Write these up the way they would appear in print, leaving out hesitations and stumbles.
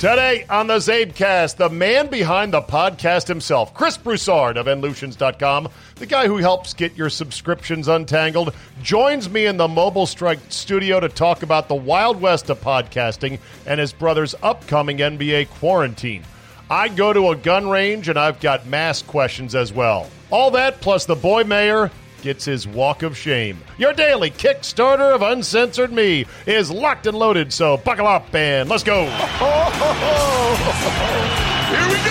Today on the Zabecast, the man behind the podcast himself, Chris Broussard of Enlutions.com, the guy who helps get your subscriptions untangled, joins me in the Mobile Strike studio to talk about the Wild West of podcasting and his brother's upcoming NBA quarantine. I go to a gun range and I've got mask questions as well. All that plus the boy mayor gets his walk of shame. Your daily Kickstarter of Uncensored Me is locked and loaded, so buckle up and let's go. Here we go.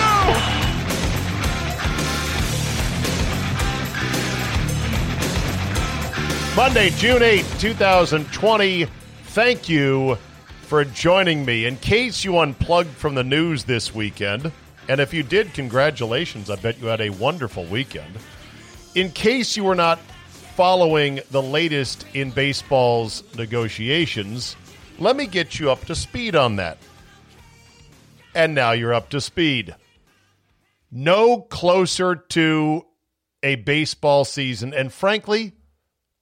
Monday, June 8, 2020. Thank you for joining me. In case you unplugged from the news this weekend, and if you did, congratulations. I bet you had a wonderful weekend. In case you were not following the latest in baseball's negotiations, let me get you up to speed on that. And now you're up to speed. No closer to a baseball season, and frankly,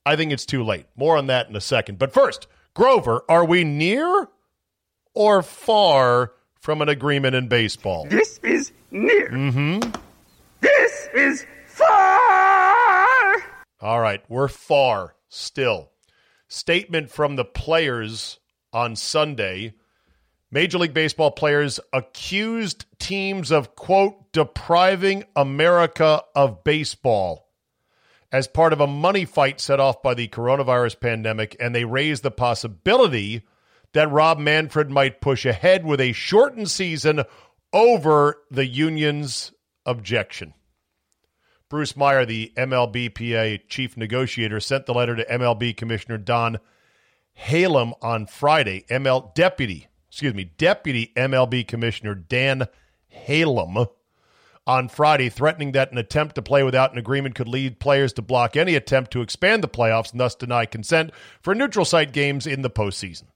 I think it's too late. More on that in a second. But first, Grover, are we near or far from an agreement in baseball? This is near. Mm-hmm. This is far. All right, we're far still. Statement from the players on Sunday. Major League Baseball players accused teams of, quote, depriving America of baseball as part of a money fight set off by the coronavirus pandemic, and they raised the possibility that Rob Manfred might push ahead with a shortened season over the union's objection. Bruce Meyer, the MLBPA chief negotiator, sent the letter to MLB Commissioner Dan Halem on Friday. Deputy MLB Commissioner Dan Halem on Friday, threatening that an attempt to play without an agreement could lead players to block any attempt to expand the playoffs and thus deny consent for neutral site games in the postseason.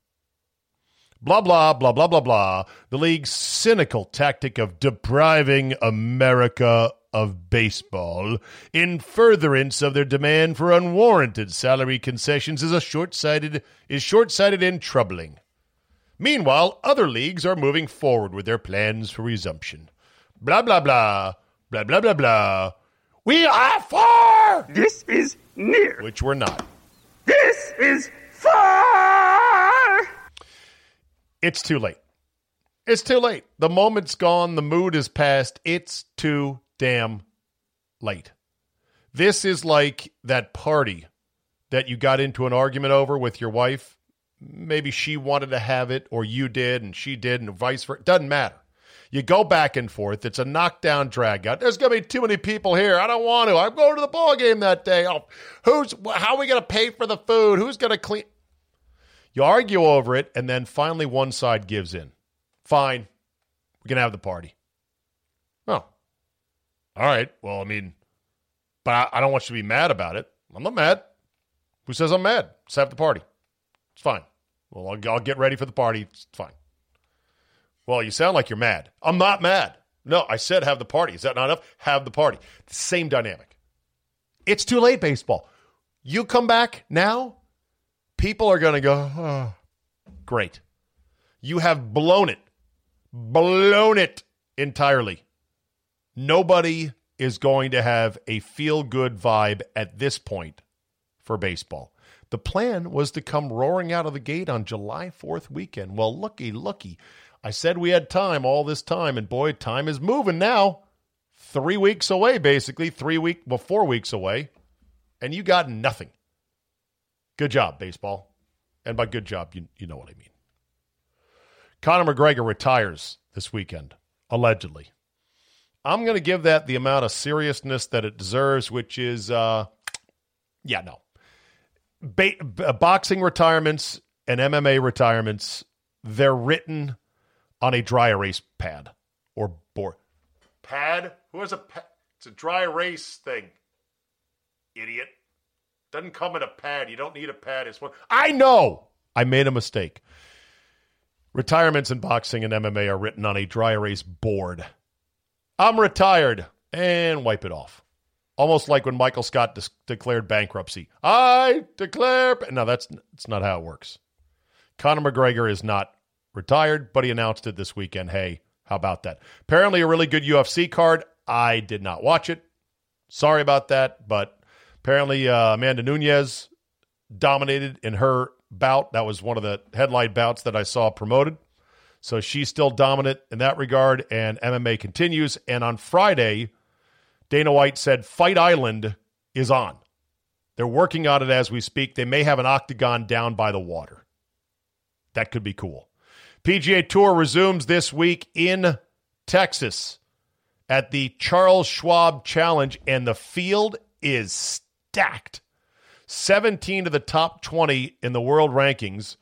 Blah, blah, blah, blah, blah, blah. The league's cynical tactic of depriving America of baseball in furtherance of their demand for unwarranted salary concessions is short-sighted and troubling. Meanwhile, other leagues are moving forward with their plans for resumption. Blah, blah, blah, blah, blah, blah, blah. We are far! This is near. Which we're not. This is far! It's too late. It's too late. The moment's gone. The mood is past. It's too damn late. This is like that party that you got into an argument over with your wife. Maybe she wanted to have it, or you did, and she did, and vice versa. It doesn't matter. You go back and forth. It's a knockdown dragout. There's going to be too many people here. I don't want to. I'm going to the ball game that day. Oh, how are we going to pay for the food? Who's going to clean? You argue over it, and then finally one side gives in. Fine. We're going to have the party. Oh. All right. Well, I mean, but I don't want you to be mad about it. I'm not mad. Who says I'm mad? Let's have the party. It's fine. Well, I'll get ready for the party. It's fine. Well, you sound like you're mad. I'm not mad. No, I said have the party. Is that not enough? Have the party. Same dynamic. It's too late, baseball. You come back now, people are going to go, oh, great. You have blown it. Blown it entirely. Nobody is going to have a feel-good vibe at this point for baseball. The plan was to come roaring out of the gate on July 4th weekend. Well, looky. I said we had time all this time, and boy, time is moving now. 3 weeks away, basically. 4 weeks away, and you got nothing. Good job, baseball. And by good job, you know what I mean. Conor McGregor retires this weekend, allegedly. I'm going to give that the amount of seriousness that it deserves, which is, boxing retirements and MMA retirements, they're written on a dry erase pad or board. Pad? Who has a pad? It's a dry erase thing. Idiot. Doesn't come in a pad. You don't need a pad. It's one. I know! I made a mistake. Retirements in boxing and MMA are written on a dry erase board. I'm retired, and wipe it off. Almost like when Michael Scott declared bankruptcy. I declare... No, that's not how it works. Conor McGregor is not retired, but he announced it this weekend. Hey, how about that? Apparently a really good UFC card. I did not watch it. Sorry about that, but apparently Amanda Nunes dominated in her bout. That was one of the headline bouts that I saw promoted. So she's still dominant in that regard, and MMA continues. And on Friday, Dana White said Fight Island is on. They're working on it as we speak. They may have an octagon down by the water. That could be cool. PGA Tour resumes this week in Texas at the Charles Schwab Challenge, and the field is stacked. 17 of the top 20 in the world rankings.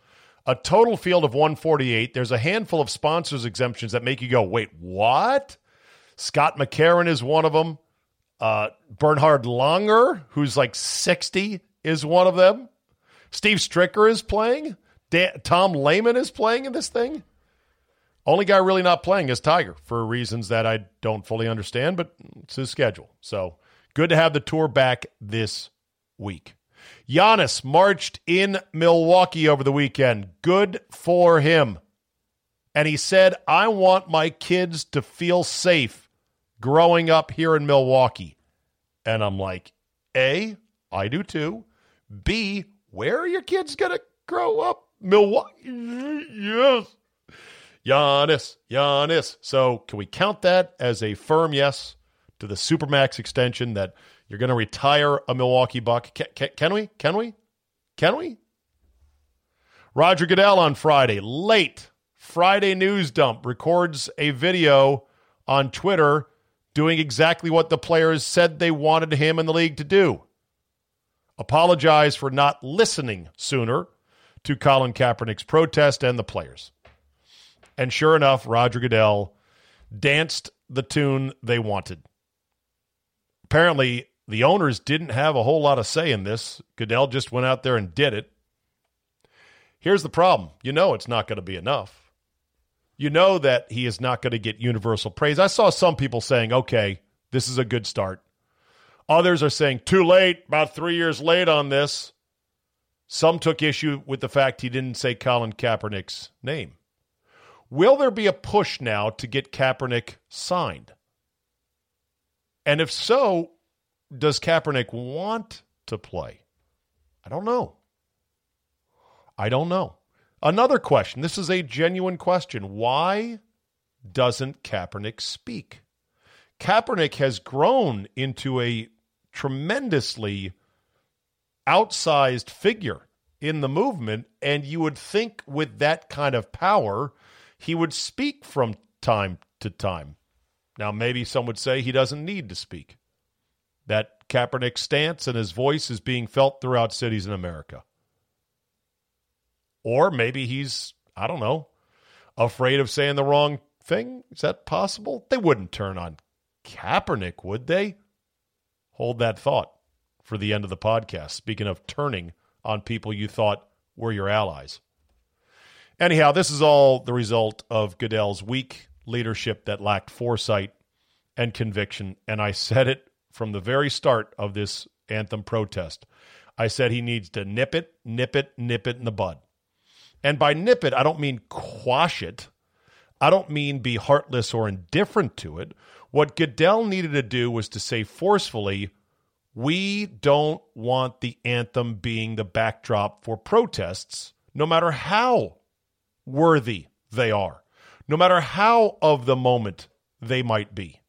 A total field of 148. There's a handful of sponsors exemptions that make you go, wait, what? Scott McCarron is one of them. Bernhard Langer, who's like 60, is one of them. Steve Stricker is playing. Tom Lehman is playing in this thing. Only guy really not playing is Tiger for reasons that I don't fully understand, but it's his schedule. So good to have the tour back this week. Giannis marched in Milwaukee over the weekend. Good for him. And he said, I want my kids to feel safe growing up here in Milwaukee. And I'm like, A, I do too. B, where are your kids going to grow up? Milwaukee. Yes. Giannis. So can we count that as a firm yes to the Supermax extension that you're going to retire a Milwaukee Buck? Can we? Roger Goodell on Friday, late Friday news dump, records a video on Twitter doing exactly what the players said they wanted him and the league to do. Apologize for not listening sooner to Colin Kaepernick's protest and the players. And sure enough, Roger Goodell danced the tune they wanted. Apparently, the owners didn't have a whole lot of say in this. Goodell just went out there and did it. Here's the problem. You know it's not going to be enough. You know that he is not going to get universal praise. I saw some people saying, okay, this is a good start. Others are saying, too late, about 3 years late on this. Some took issue with the fact he didn't say Colin Kaepernick's name. Will there be a push now to get Kaepernick signed? And if so, does Kaepernick want to play? I don't know. Another question. This is a genuine question. Why doesn't Kaepernick speak? Kaepernick has grown into a tremendously outsized figure in the movement, and you would think with that kind of power, he would speak from time to time. Now, maybe some would say he doesn't need to speak. That Kaepernick's stance and his voice is being felt throughout cities in America. Or maybe he's, I don't know, afraid of saying the wrong thing. Is that possible? They wouldn't turn on Kaepernick, would they? Hold that thought for the end of the podcast. Speaking of turning on people you thought were your allies. Anyhow, this is all the result of Goodell's weak leadership that lacked foresight and conviction. And I said it from the very start of this anthem protest. I said he needs to nip it in the bud. And by nip it, I don't mean quash it. I don't mean be heartless or indifferent to it. What Goodell needed to do was to say forcefully, We don't want the anthem being the backdrop for protests, no matter how worthy they are, no matter how of the moment they might be,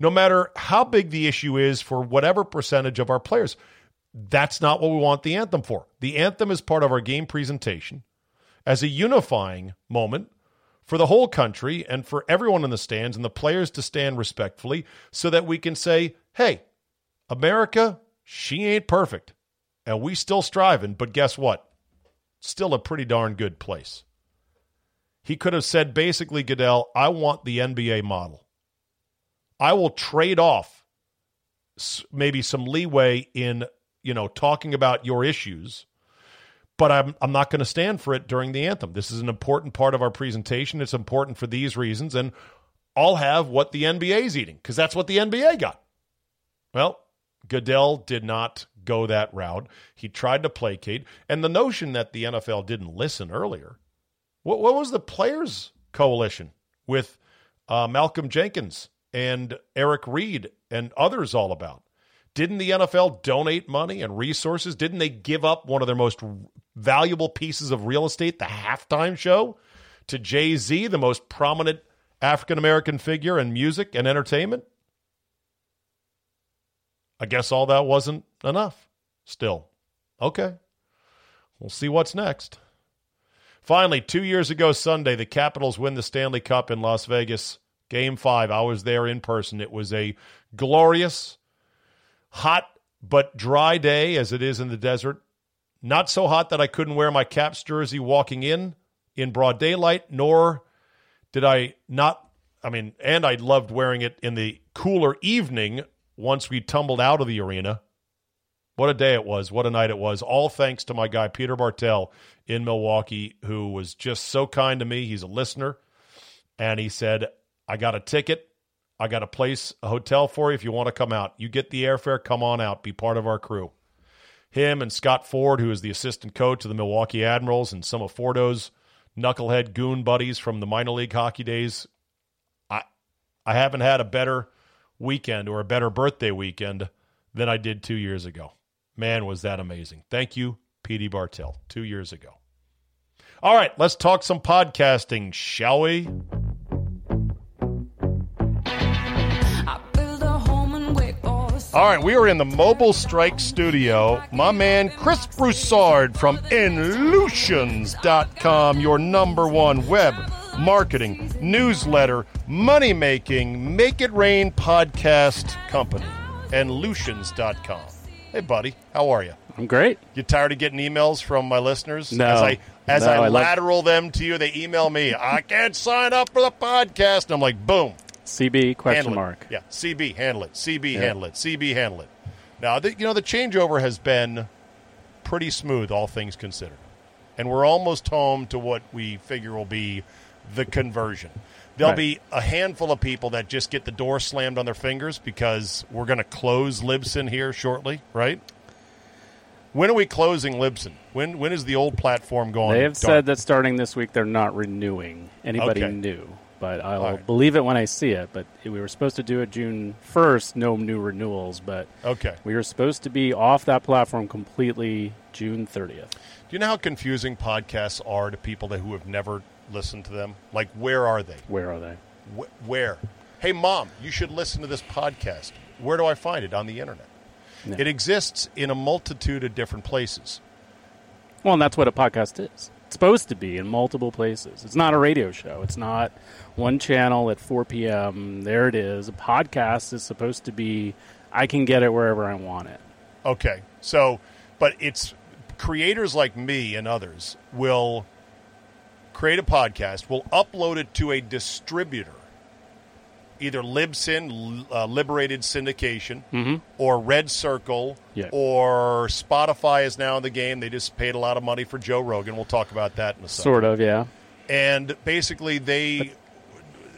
no matter how big the issue is for whatever percentage of our players. That's not what we want the anthem for. The anthem is part of our game presentation as a unifying moment for the whole country and for everyone in the stands and the players to stand respectfully so that we can say, hey, America, she ain't perfect, and we still striving, but guess what? Still a pretty darn good place. He could have said, basically, Goodell, I want the NBA model. I will trade off maybe some leeway in, you know, talking about your issues, but I'm not going to stand for it during the anthem. This is an important part of our presentation. It's important for these reasons, and I'll have what the NBA's eating, because that's what the NBA got. Well, Goodell did not go that route. He tried to placate. And the notion that the NFL didn't listen earlier, what was the Players Coalition with Malcolm Jenkins and Eric Reed and others all about? Didn't the NFL donate money and resources? Didn't they give up one of their most valuable pieces of real estate, the halftime show, to Jay-Z, the most prominent African-American figure in music and entertainment? I guess all that wasn't enough still. Okay. We'll see what's next. Finally, 2 years ago Sunday, the Capitals win the Stanley Cup in Las Vegas. Game 5. I was there in person. It was a glorious, hot but dry day as it is in the desert. Not so hot that I couldn't wear my Caps jersey walking in broad daylight, nor did I not. I mean, and I loved wearing it in the cooler evening once we tumbled out of the arena. What a day it was. What a night it was. All thanks to my guy, Peter Bartell in Milwaukee, who was just so kind to me. He's a listener. And he said, I got a ticket. I got a place, a hotel for you if you want to come out. You get the airfare. Come on out. Be part of our crew. Him and Scott Ford, who is the assistant coach of the Milwaukee Admirals, and some of Fordo's knucklehead goon buddies from the minor league hockey days. I haven't had a better weekend or a better birthday weekend than I did 2 years ago. Man, was that amazing. Thank you, P.D. Bartell, 2 years ago. All right, let's talk some podcasting, shall we? All right, we are in the Mobile Strike studio. My man, Chris Broussard from Enlutions.com, your number one web marketing, newsletter, money-making, make-it-rain podcast company, Enlutions.com. Hey, buddy, how are you? I'm great. You tired of getting emails from my listeners? No. As I lateral them to you, they email me, I can't sign up for the podcast. And I'm like, boom. CB, question mark. Yeah, CB, handle it. CB, handle it. CB, handle it. Now, the changeover has been pretty smooth, all things considered. And we're almost home to what we figure will be the conversion. There'll be a handful of people that just get the door slammed on their fingers because we're going to close Libsyn here shortly, right? When are we closing Libsyn? When is the old platform going? They have said that starting this week they're not renewing anybody new, but I'll believe it when I see it. But we were supposed to do it June 1st, no new renewals, but we were supposed to be off that platform completely June 30th. Do you know how confusing podcasts are to people who have never listened to them? Like, where are they? Where? Hey, Mom, you should listen to this podcast. Where do I find it? On the internet. No. It exists in a multitude of different places. Well, and that's what a podcast is. It's supposed to be in multiple places. It's not a radio show. It's not one channel at 4 p.m. There it is. A podcast is supposed to be, I can get it wherever I want it. Okay. So, but it's... creators like me and others will create a podcast, will upload it to a distributor, either Libsyn, Liberated Syndication, or Red Circle, or Spotify is now in the game. They just paid a lot of money for Joe Rogan. We'll talk about that in a second. Sort of, yeah. And basically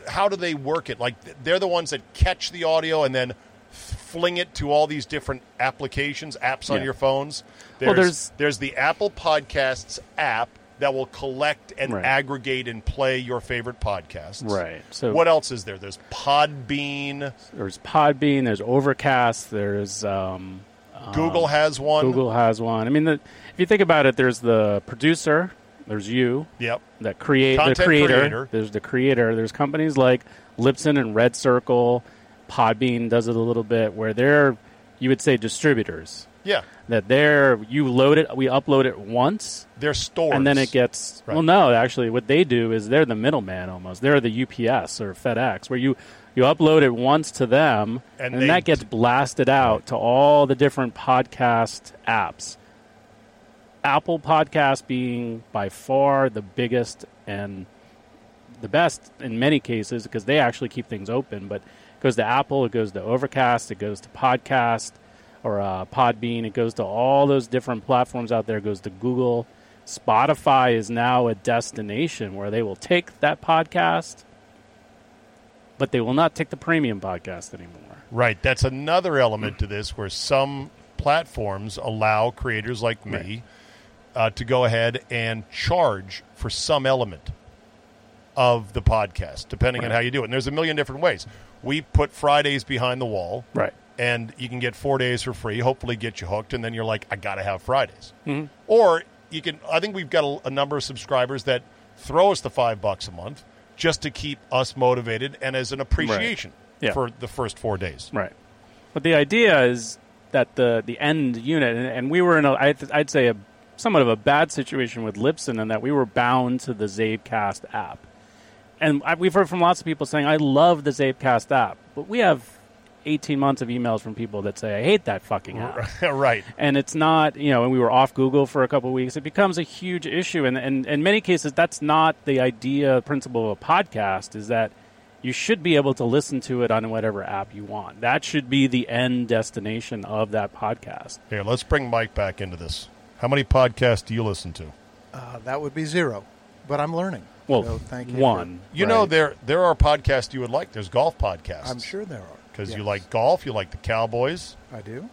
how do they work it? Like, they're the ones that catch the audio and then fling it to all these different applications, apps on your phones. There's the Apple Podcasts app that will collect and aggregate and play your favorite podcasts. Right. So what else is there? There's Podbean. There's Overcast. There's Google has one. Google has one. I mean, if you think about it, there's the producer. There's you. Yep. That creator. There's the creator. There's companies like Libsyn and Red Circle. Podbean does it a little bit where they're, you would say, distributors. Yeah. That they're, you load it, we upload it once. They're stored. And then it gets, right. Well, no, actually, what they do is they're the middleman almost. They're the UPS or FedEx where you upload it once to them, and that gets blasted out to all the different podcast apps. Apple Podcasts being by far the biggest and the best in many cases because they actually keep things open, but it goes to Apple, it goes to Overcast, it goes to Podcast or Podbean, it goes to all those different platforms out there, it goes to Google. Spotify is now a destination where they will take that podcast, but they will not take the premium podcast anymore. Right. That's another element to this where some platforms allow creators like me to go ahead and charge for some element of the podcast, depending on how you do it. And there's a million different ways. We put Fridays behind the wall. Right. And you can get 4 days for free, hopefully get you hooked, and then you're like, I got to have Fridays. Mm-hmm. Or you can. I think we've got a number of subscribers that throw us the $5 a month just to keep us motivated and as an appreciation for the first 4 days. Right. But the idea is that the end unit, and we were in, I'd say, somewhat of a bad situation with Libsyn in that we were bound to the Zabecast app. And we've heard from lots of people saying, I love the Zabecast app, but we have 18 months of emails from people that say, I hate that fucking app. Right. And it's not, and we were off Google for a couple of weeks. It becomes a huge issue. And in many cases, that's not the idea, principle of a podcast, is that you should be able to listen to it on whatever app you want. That should be the end destination of that podcast. Here, let's bring Mike back into this. How many podcasts do you listen to? That would be zero, but I'm learning. Well, so thank you one. There are podcasts you would like. There's golf podcasts. I'm sure there are. Because you like golf. You like the Cowboys. I do.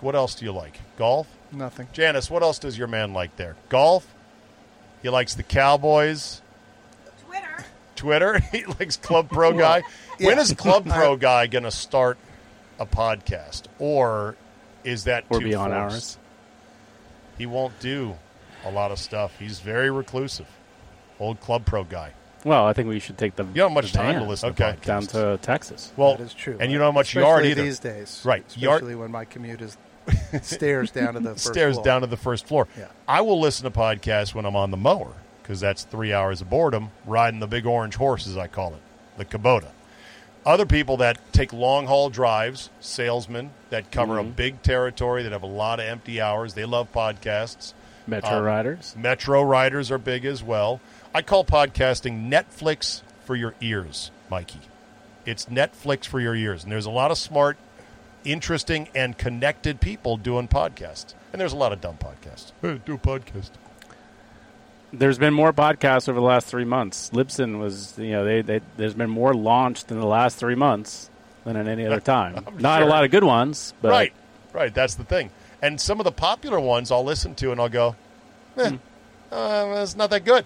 What else do you like? Golf? Nothing. Janice, what else does your man like there? Golf. He likes the Cowboys. Twitter. He likes Club Pro Guy. Yeah. When is Club Pro Guy going to start a podcast? Or is that too beyond forced? Ours? He won't do a lot of stuff. He's very reclusive. Old Club Pro Guy. Well, I think we should take the You don't have much time to listen to podcasts. Down to Texas. Well, that is true. And you don't have much yard either. Especially these days. Right. Especially when my commute is stairs down to the first floor. Yeah. I will listen to podcasts when I'm on the mower because that's 3 hours of boredom, riding the big orange horse, as I call it, the Kubota. Other people that take long-haul drives, salesmen that cover a big territory, that have a lot of empty hours, they love podcasts. Metro riders. Metro riders are big as well. I call podcasting Netflix for your ears, Mikey. It's Netflix for your ears. And there's a lot of smart, interesting, and connected people doing podcasts. And there's a lot of dumb podcasts. Hey, do a podcast. There's been more podcasts over the last 3 months. Libsyn was, there's been more launched in the last 3 months than at any other time. Not a lot of good ones. But Right. That's the thing. And some of the popular ones I'll listen to and I'll go, it's not that good.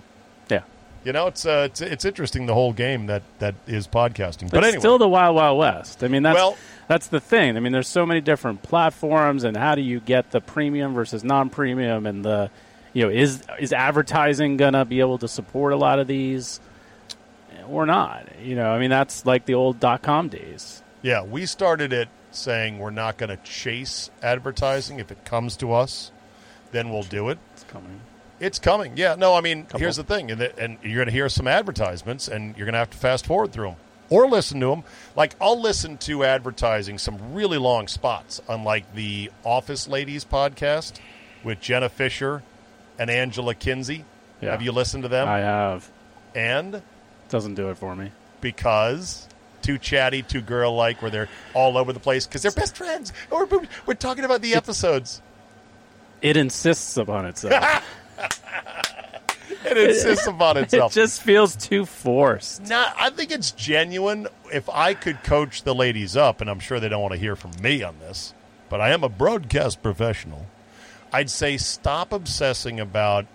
It's interesting, the whole game that is podcasting. But anyway, still the wild, wild west. I mean, that's the thing. I mean, there's so many different platforms, and how do you get the premium versus non-premium? And the, is advertising gonna be able to support a lot of these or not? I mean, that's like the old .com days. Yeah, we started it saying we're not going to chase advertising. If it comes to us, then we'll do it. It's coming. Yeah. No, I mean, here's the thing. And you're going to hear some advertisements, and you're going to have to fast forward through them or listen to them. Like, I'll listen to advertising, some really long spots, unlike the Office Ladies podcast with Jenna Fisher and Angela Kinsey. Yeah. Have you listened to them? I have. And? Doesn't do it for me. Because? Too chatty, too girl-like, where they're all over the place because they're best friends. We're talking about the episodes. It insists upon itself. It just feels too forced. Nah, I think it's genuine. If I could coach the ladies up, and I'm sure they don't want to hear from me on this, but I am a broadcast professional, I'd say stop obsessing about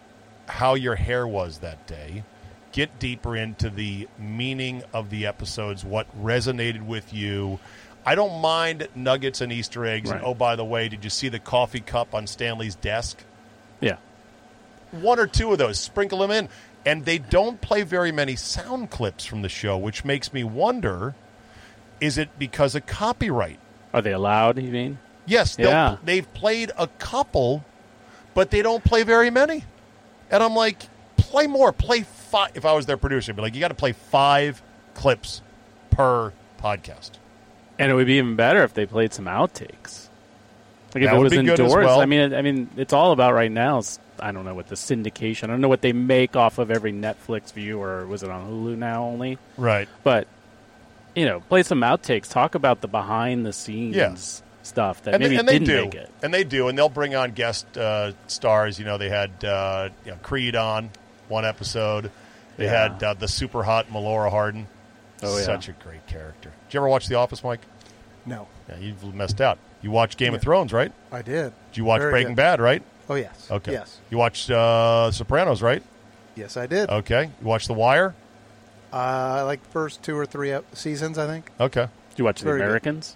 how your hair was that day. Get deeper into the meaning of the episodes, what resonated with you. I don't mind nuggets and Easter eggs. Right. And, oh, by the way, did you see the coffee cup on Stanley's desk? Yeah. One or two of those. Sprinkle them in. And they don't play very many sound clips from the show, which makes me wonder, is it because of copyright? Are they allowed, you mean? Yes. Yeah. They've played a couple, but they don't play very many. And I'm like, play more. Play five. If I was their producer, I'd be like, you got to play 5 clips per podcast. And it would be even better if they played some outtakes. Like if it was indoors. Well. I mean, it's all about right now. I don't know what the syndication. I don't know what they make off of every Netflix view, or was it on Hulu now only? Right. But you know, play some outtakes. Talk about the behind the scenes stuff that make it. And they do, and they'll bring on guest stars. You know, they had Creed on one episode. They had the super hot Melora Hardin. Oh, yeah. Such a great character. Did you ever watch The Office, Mike? No. Yeah, you've messed out. You watched Game of Thrones, right? I did. Did you watch Breaking Bad, right? Oh, yes. Okay. Yes. You watched Sopranos, right? Yes, I did. Okay. You watched The Wire? Like first 2 or 3 seasons, I think. Okay. Did you watch The Americans?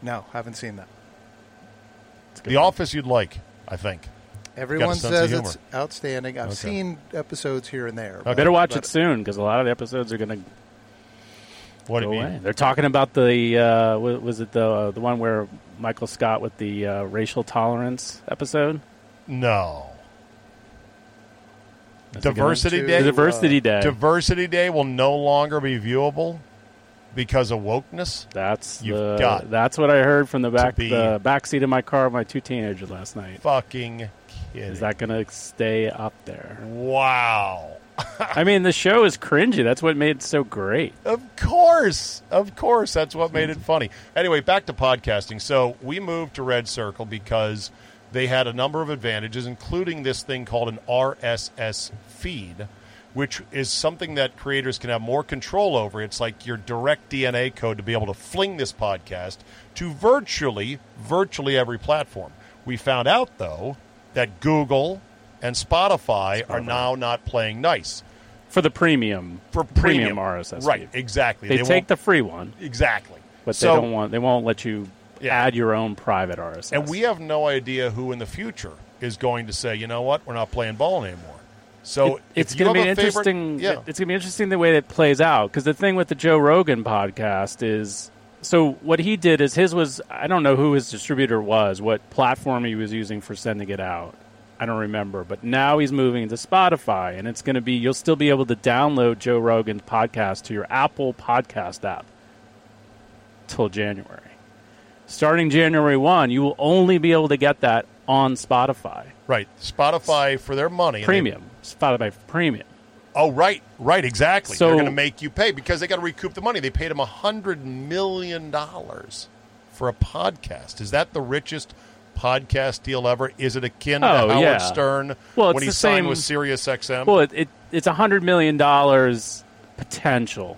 Good. No, haven't seen that. The Office you'd like, I think. Everyone says it's outstanding. I've seen episodes here and there. Okay. Better watch it soon, because a lot of the episodes are going to... What do you mean? They're talking about the was it the one where Michael Scott with the racial tolerance episode? No. Diversity Day. Diversity Day. Diversity Day will no longer be viewable because of wokeness. That's what I heard from the back seat of my car with my 2 teenagers last night. Fucking kidding. Is that going to stay up there? Wow. I mean, the show is cringy. That's what made it so great. Of course. That's what made it funny. Anyway, back to podcasting. So we moved to Red Circle because they had a number of advantages, including this thing called an RSS feed, which is something that creators can have more control over. It's like your direct DNA code to be able to fling this podcast to virtually every platform. We found out, though, that Google... and Spotify are now not playing nice. For the premium. For premium RSS. Right, exactly. They take the free one. Exactly. But they won't let you add your own private RSS. And we have no idea who in the future is going to say, you know what, we're not playing ball anymore. So it's going to be interesting. It's going to be interesting the way that it plays out. Because the thing with the Joe Rogan podcast is... So what he did is his was... I don't know who his distributor was, what platform he was using for sending it out. I don't remember, but now he's moving to Spotify, and it's going to be, you'll still be able to download Joe Rogan's podcast to your Apple Podcast app till January. Starting January 1, you will only be able to get that on Spotify. Right. Spotify for their money. Premium. Spotify Premium. Oh, right. Right, exactly. So, they're going to make you pay because they got to recoup the money. They paid him $100 million for a podcast. Is that the richest podcast deal ever? Is it akin to Howard Stern when he signed with Sirius XM? Well, it's $100 million potential.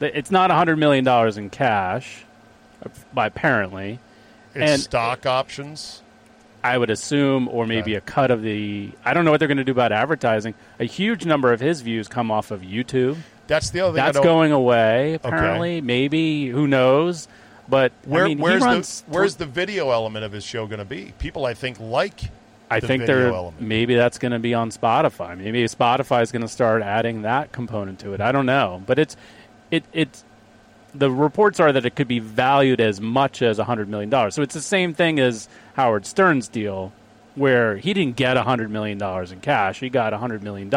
It's not $100 million in cash, apparently. It's stock options? I would assume, or maybe a cut of the... I don't know what they're going to do about advertising. A huge number of his views come off of YouTube. That's the other thing. That's going away, apparently. Okay. Maybe. Who knows? But where's the video element of his show going to be? People, I think, video element. Maybe that's going to be on Spotify. Maybe Spotify is going to start adding that component to it. I don't know, but it's the reports are that it could be valued as much as $100 million. So it's the same thing as Howard Stern's deal, where he didn't get $100 million in cash. He got $100 million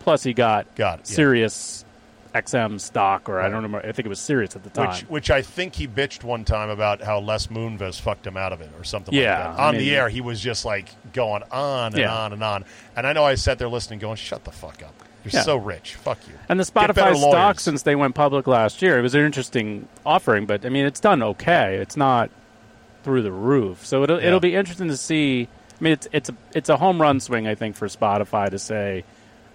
plus he got Sirius XM stock, or I don't remember. I think it was Sirius at the time. Which I think he bitched one time about how Les Moonves fucked him out of it or something like that. On the air, he was just like going on and on and on. And I know I sat there listening going, shut the fuck up. You're so rich. Fuck you. And the Spotify stock, since they went public last year, it was an interesting offering, but I mean, it's done okay. It's not through the roof. So it'll be interesting to see. I mean, it's a home run swing, I think, for Spotify to say,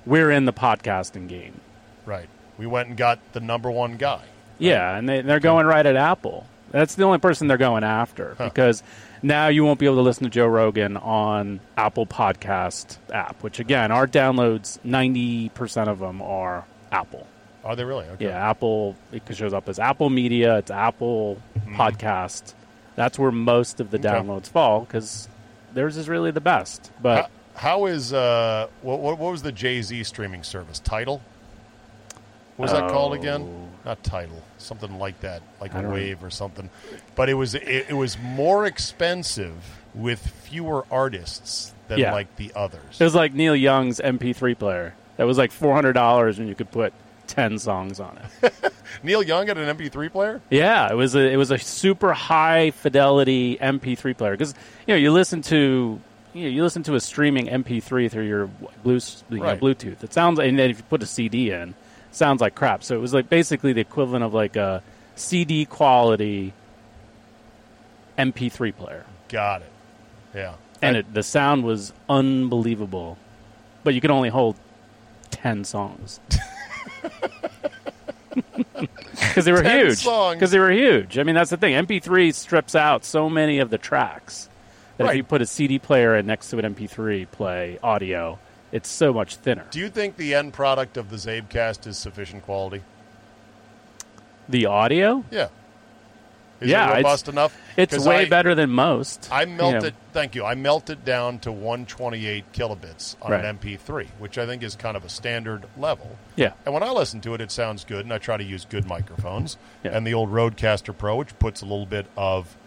we're in the podcasting game. Right. We went and got the number one guy. Right? Yeah, and they're going right at Apple. That's the only person they're going after because now you won't be able to listen to Joe Rogan on Apple Podcast app, which, again, our downloads, 90% of them are Apple. Are they really? Okay. Yeah, Apple, it shows up as Apple Media, it's Apple Podcast. That's where most of the downloads fall because theirs is really the best. But how is what was the Jay-Z streaming service? Tidal? What was that called again? Not Tidal, something like that, like a Wave or something. But it was more expensive with fewer artists than like the others. It was like Neil Young's MP3 player. That was like $400 and you could put 10 songs on it. Neil Young had an MP3 player? Yeah, it was a super high fidelity MP3 player because you listen to a streaming MP3 through your Bluetooth. It sounds, and then if you put a CD in, it sounds like crap. So it was like basically the equivalent of like a CD quality MP3 player. Got it. Yeah. And the sound was unbelievable. But you could only hold 10 songs. Because they were huge. Because they were huge. I mean, that's the thing. MP3 strips out so many of the tracks that if you put a CD player in next to an MP3 play audio, it's so much thinner. Do you think the end product of the Zabecast is sufficient quality? The audio? Yeah. Is it robust enough? It's way better than most. I melt it down to 128 kilobits on an MP3, which I think is kind of a standard level. Yeah. And when I listen to it, it sounds good, and I try to use good microphones. Yeah. And the old Rodecaster Pro, which puts a little bit of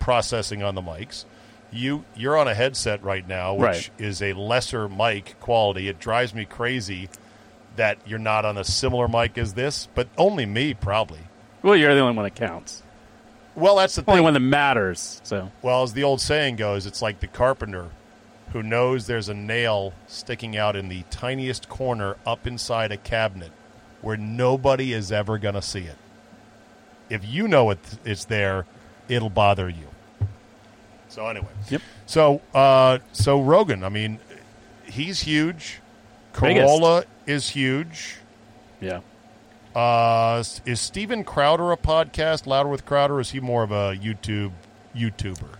processing on the mics. You're on a headset right now, which is a lesser mic quality. It drives me crazy that you're not on a similar mic as this, but only me probably. Well, you're the only one that counts. Well, that's the thing. Only one that matters. So, well, as the old saying goes, it's like the carpenter who knows there's a nail sticking out in the tiniest corner up inside a cabinet where nobody is ever going to see it. If you know it's there, it'll bother you. So anyway, so Rogan, I mean, he's huge. Corolla is huge. Yeah. Is Steven Crowder a podcast, Louder with Crowder, or is he more of a YouTuber?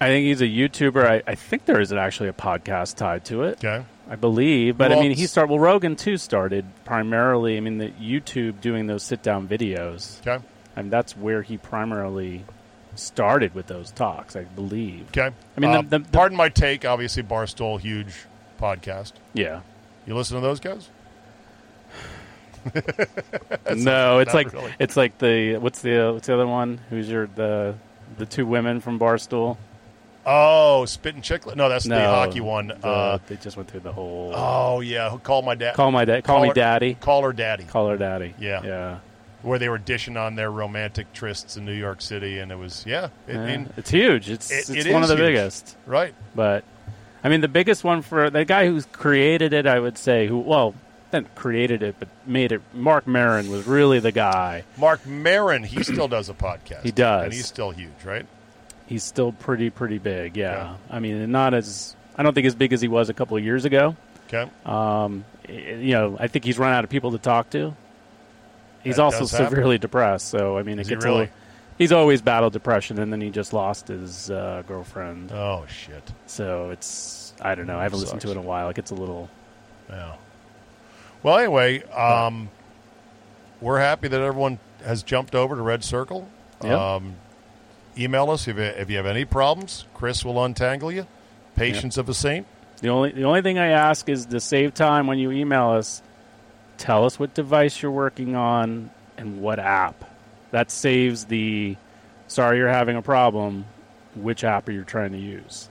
I think he's a YouTuber. I think there isn't actually a podcast tied to it. Okay. I believe. But, Rogan, too, started primarily, the YouTube doing those sit-down videos. Okay. That's where he primarily started with those talks, I believe. Okay. Pardon my take, obviously, Barstool, huge podcast. Yeah. You listen to those guys? No, it's like really. It's like the what's the other one? Who's the two women from Barstool? Oh, Spit and Chicklets. No, that's the hockey one. They just went through the whole. Oh yeah, Call My Dad. Call My Dad. Call Me Daddy. Call Her Daddy. Call Her Daddy. Yeah, yeah. Where they were dishing on their romantic trysts in New York City, and it was it's huge. It's one of the biggest, right? But. The biggest one for the guy who created it, I would say, made it, Mark Maron was really the guy. Mark Maron, he still does a podcast. He does. And he's still huge, right? He's still pretty big, yeah. I don't think as big as he was a couple of years ago. Okay. I think he's run out of people to talk to. He's also severely depressed, so, it gets really. He's always battled depression, and then he just lost his girlfriend. Oh, shit. So it's, I don't know. I haven't listened to it in a while. It gets a little. Yeah. Well, anyway, we're happy that everyone has jumped over to Red Circle. Yep. Email us if you have any problems. Chris will untangle you. Patience of a saint. The only thing I ask is to save time when you email us, tell us what device you're working on and what app. That saves the, sorry you're having a problem, which app are you trying to use?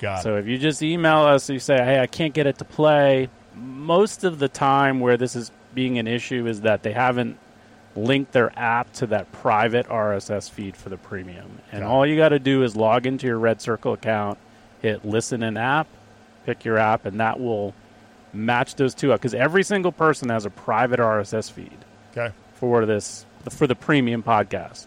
Got it. So if you just email us and you say, hey, I can't get it to play, most of the time where this is being an issue is that they haven't linked their app to that private RSS feed for the premium. And all you got to do is log into your Red Circle account, hit listen an app, pick your app, and that will match those two up. Because every single person has a private RSS feed for this for the premium podcast.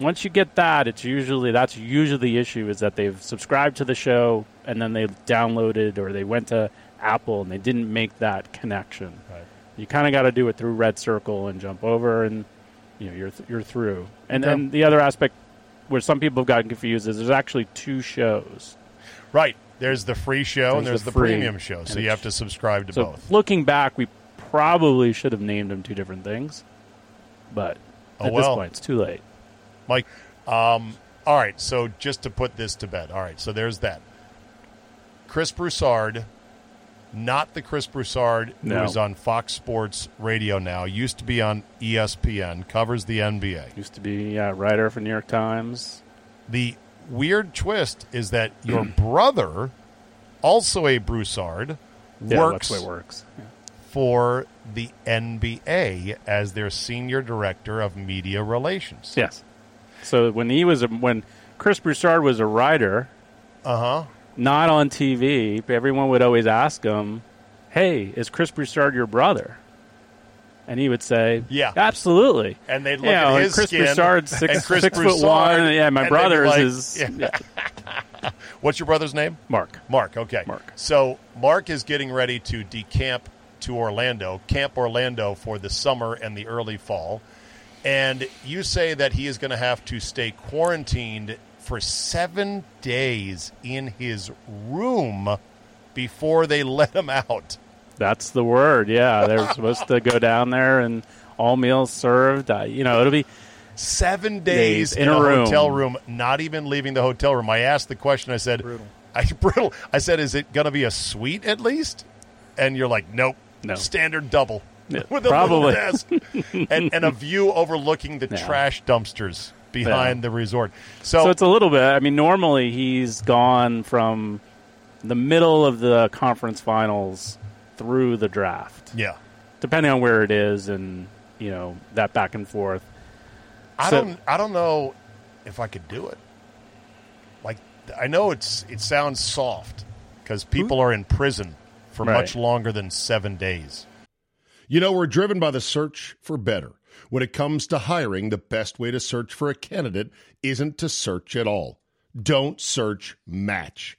Once you get that, that's usually the issue is that they've subscribed to the show and then they downloaded or they went to Apple and they didn't make that connection. Right. You kind of got to do it through Red Circle and jump over and you're through. And then the other aspect where some people have gotten confused is there's actually two shows. Right. There's the free show and there's the premium show, so you have to subscribe to both. Looking back, we probably should have named them two different things, but at this point, it's too late. Mike, all right, so just to put this to bed. All right, so there's that. Chris Broussard, not the Chris Broussard who is on Fox Sports Radio now, used to be on ESPN, covers the NBA. Used to be a writer for New York Times. The weird twist is that your brother, also a Broussard, works for the NBA as their senior director of media relations. Yes. So when he was when Chris Broussard was a writer, not on TV, everyone would always ask him, "Hey, is Chris Broussard your brother?" And he would say, "Yeah, absolutely." And they'd look at his Chris skin. Broussard's six foot one. Yeah, my brother's is. What's your brother's name? Mark. Mark. Okay. Mark. So Mark is getting ready to decamp to Orlando, Camp Orlando, for the summer and the early fall. And you say that he is going to have to stay quarantined for 7 days in his room before they let him out. That's the word, yeah. They're supposed to go down there and all meals served. You know, it'll be 7 days in a hotel room, not even leaving the hotel room. I asked the question. I said, Brutal. I said, is it going to be a suite at least? And you're like, nope, no. Standard double. With probably. A little desk and a view overlooking the trash dumpsters behind the resort. So it's a little bit. I mean, normally he's gone from the middle of the conference finals through the draft. Yeah. Depending on where it is and, you know, that back and forth. I don't know if I could do it. Like, I know it sounds soft because people are in prison for much longer than 7 days. You know, we're driven by the search for better. When it comes to hiring, the best way to search for a candidate isn't to search at all. Don't search, match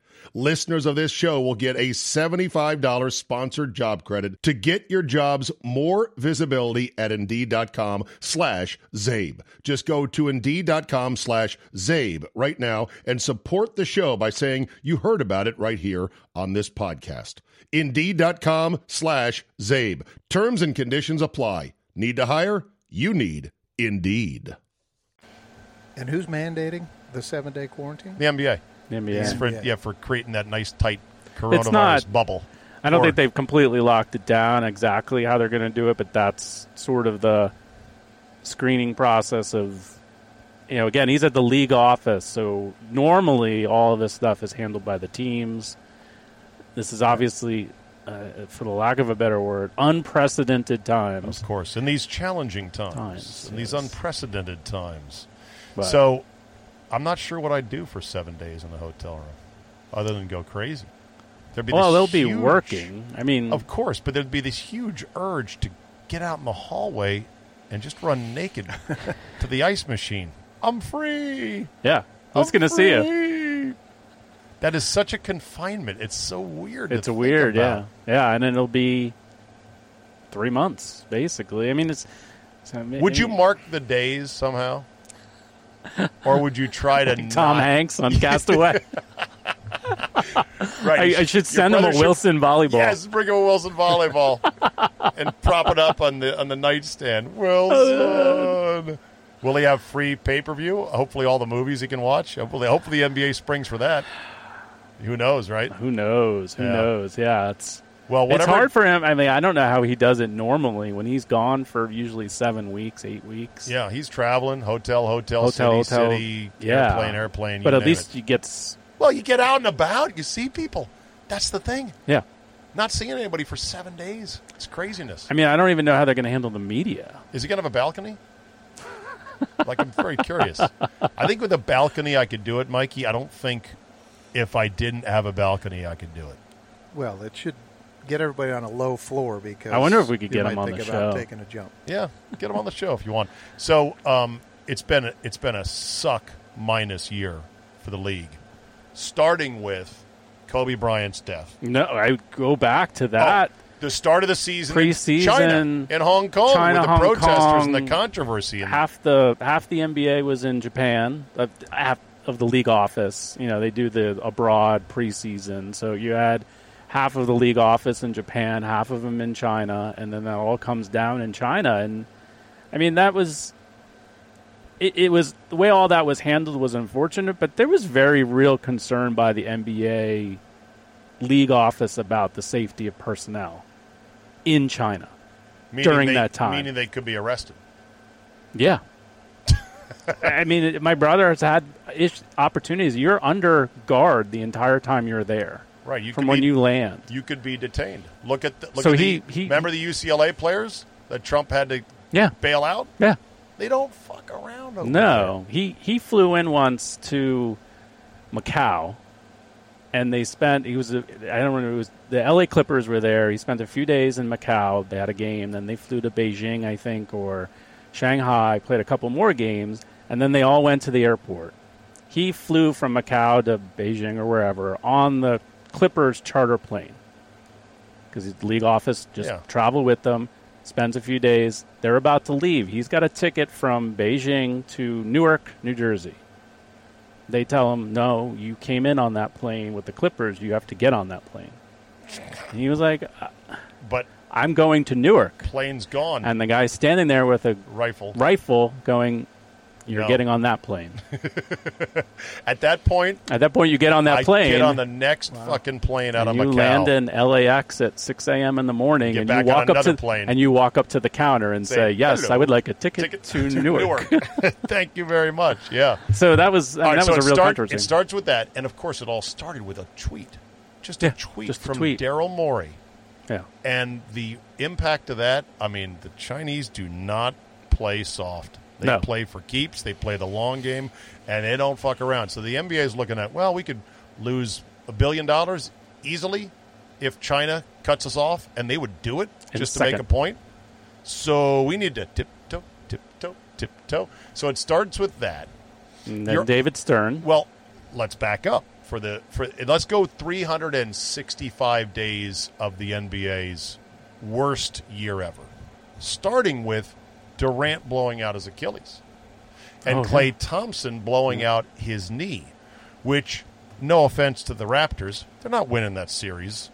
Listeners of this show will get a $75 sponsored job credit to get your jobs more visibility at Indeed.com/Zabe. Just go to Indeed.com/Zabe right now and support the show by saying you heard about it right here on this podcast. Indeed.com/Zabe. Terms and conditions apply. Need to hire? You need Indeed. And who's mandating the 7-day quarantine? The NBA. Yeah. For creating that nice, tight coronavirus bubble. I don't think they've completely locked it down exactly how they're going to do it, but that's sort of the screening process of, you know, again, he's at the league office, so normally all of this stuff is handled by the teams. This is obviously, for the lack of a better word, unprecedented times. Of course, in these challenging times. In these unprecedented times. But, so I'm not sure what I'd do for 7 days in the hotel room other than go crazy. They'll be working. I mean, of course, but there'd be this huge urge to get out in the hallway and just run naked to the ice machine. I'm free. Yeah. Who's going to see you? That is such a confinement. It's so weird. It's weird, about. Yeah. Yeah, and it'll be 3 months, basically. I mean, would you mark the days somehow? Or would you try to Hanks on Castaway? Right. I should send him a Wilson volleyball. Yes, bring him a Wilson volleyball and prop it up on the nightstand. Wilson. Will he have free pay-per-view? Hopefully all the movies he can watch. Hopefully the NBA springs for that. Who knows, right? Who knows? Yeah, it's hard for him. I mean, I don't know how he does it normally when he's gone for usually 7 weeks, 8 weeks. Yeah, he's traveling, hotel, city, airplane. But at least he gets... Well, you get out and about. You see people. That's the thing. Yeah. Not seeing anybody for 7 days. It's craziness. I mean, I don't even know how they're going to handle the media. Is he going to have a balcony? Like, I'm very curious. I think with a balcony I could do it, Mikey. I don't think if I didn't have a balcony I could do it. Well, it should get everybody on a low floor because I wonder if we could get them on the show. Taking a jump. Yeah, get them on the show if you want. So it's been a suck minus year for the league, starting with Kobe Bryant's death. No, I go back to that. The start of the season, preseason, China and Hong Kong, with the protesters and the controversy. Half the NBA was in Japan. Half of the league office, you know, they do the abroad preseason. So you had half of the league office in Japan, half of them in China, and then that all comes down in China. And I mean, that was it was the way all that was handled was unfortunate, but there was very real concern by the NBA league office about the safety of personnel in China during that time. Meaning they could be arrested. Yeah. I mean, my brother has had opportunities. You're under guard the entire time you're there. Right. You land. You could be detained. Look at remember the UCLA players that Trump had to bail out? Yeah. They don't fuck around over there. He flew in once to Macau, and they spent – the L.A. Clippers were there. He spent a few days in Macau. They had a game. Then they flew to Beijing, I think, or Shanghai, played a couple more games, and then they all went to the airport. He flew from Macau to Beijing or wherever on the Clippers charter plane because the league office just traveled with them, spends a few days. They're about to leave. He's got a ticket from Beijing to Newark, New Jersey. They tell him, no, you came in on that plane with the Clippers. You have to get on that plane. And he was like, but I'm going to Newark. Plane's gone. And the guy's standing there with a rifle going, you're getting on that plane. At that point, you get on that plane. I get on the next fucking plane out of Macau. You land in LAX at 6 a.m. in the morning, and you walk up to plane. And you walk up to the counter and say, yes, I would like a ticket to Newark. Thank you very much. Yeah. So that was a real controversy. It starts with that, and of course, it all started with a tweet, just a tweet from Daryl Morey. Yeah. And the impact of that, I mean, the Chinese do not play soft. They play for keeps. They play the long game, and they don't fuck around. So the NBA is looking at, well, we could lose $1 billion easily if China cuts us off, and they would do it just to make a point. So we need to tiptoe. So it starts with that. And then David Stern. Well, let's back up let's go 365 days of the NBA's worst year ever, starting with Durant blowing out his Achilles and Klay Thompson blowing out his knee, which, no offense to the Raptors, they're not winning that series.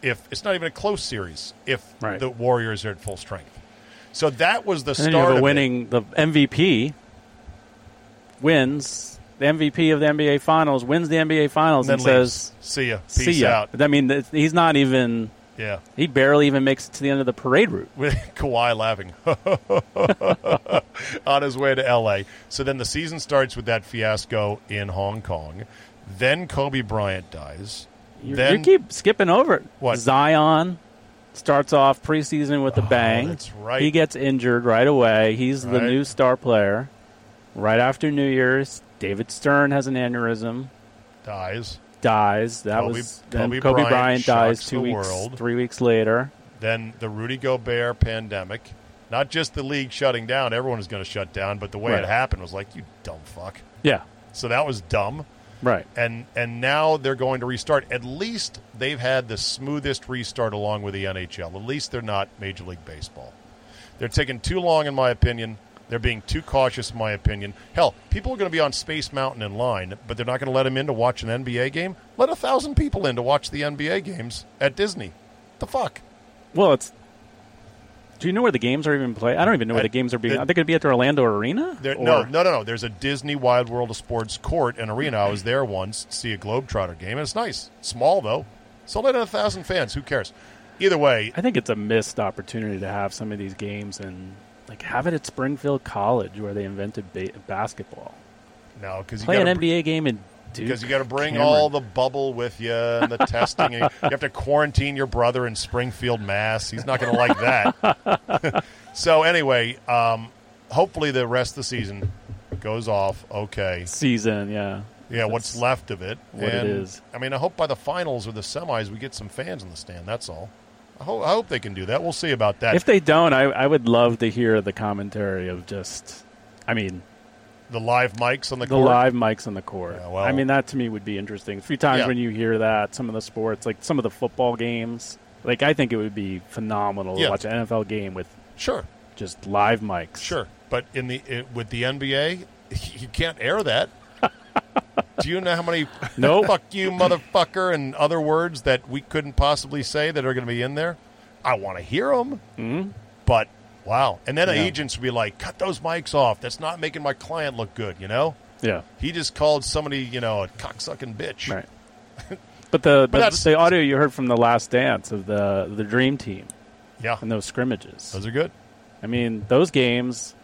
If it's not even a close series, if the Warriors are at full strength. So that was the start of winning the MVP wins. The MVP of the NBA Finals wins the NBA Finals and says, see ya. Peace out. I mean, he's not even... Yeah, he barely even makes it to the end of the parade route. With Kawhi laughing on his way to L.A. So then the season starts with that fiasco in Hong Kong. Then Kobe Bryant dies. You keep skipping over it. What? Zion starts off preseason with a bang. That's right. He gets injured right away. He's the new star player. Right after New Year's, David Stern has an aneurysm. Dies. That was then Kobe Bryant dies 3 weeks later. Then the Rudy Gobert pandemic. Not just the league shutting down. Everyone was going to shut down, but the way it happened was like, you dumb fuck. Yeah. So that was dumb. Right. And now they're going to restart. At least they've had the smoothest restart along with the NHL. At least they're not Major League Baseball. They're taking too long, in my opinion. They're being too cautious, in my opinion. Hell, people are going to be on Space Mountain in line, but they're not going to let them in to watch an NBA game. Let 1,000 people in to watch the NBA games at Disney. What the fuck? Well, it's... Do you know where the games are even played? I don't even know where the games are being... Are they going to be at the Orlando Arena? No. There's a Disney Wide World of Sports court and arena. I was there once to see a Globetrotter game, and it's nice. Small, though. So let in 1,000 fans. Who cares? Either way... I think it's a missed opportunity to have some of these games and... Like, have it at Springfield College where they invented basketball. No, because you play an NBA game in Duke. Because you got to bring all the bubble with you and the testing. And you have to quarantine your brother in Springfield, Mass. He's not going to like that. So anyway, hopefully the rest of the season goes off okay. Yeah, that's what's left of it. It is. I mean, I hope by the finals or the semis we get some fans in the stand. That's all. I hope they can do that. We'll see about that. If they don't, I would love to hear the commentary of just, I mean, the live mics on the court? The live mics on the court. Yeah, well, I mean, that to me would be interesting. A few times when you hear that, some of the sports, like some of the football games, like I think it would be phenomenal to watch an NFL game with just live mics. Sure. But in the with the NBA, you can't air that. Do you know how many fuck you, motherfucker, and other words that we couldn't possibly say that are going to be in there? I want to hear them, but wow. And then agents would be like, cut those mics off. That's not making my client look good, you know? Yeah. He just called somebody, you know, a cocksucking bitch. Right. But the audio you heard from The Last Dance of the Dream Team. Yeah. And those scrimmages. Those are good. I mean, those games...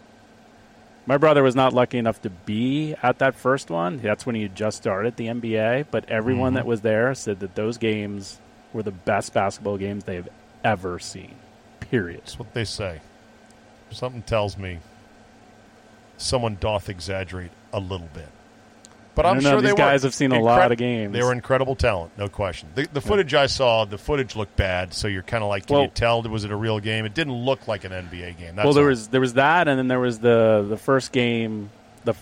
My brother was not lucky enough to be at that first one. That's when he had just started the NBA. But everyone that was there said that those games were the best basketball games they have ever seen, period. That's what they say. Something tells me someone doth exaggerate a little bit. But I'm sure these guys have seen a lot of games. They were incredible talent, no question. The footage I saw, the footage looked bad, so you're kind of like, can you tell, was it a real game? It didn't look like an NBA game. That's there was that, and then there was the first game.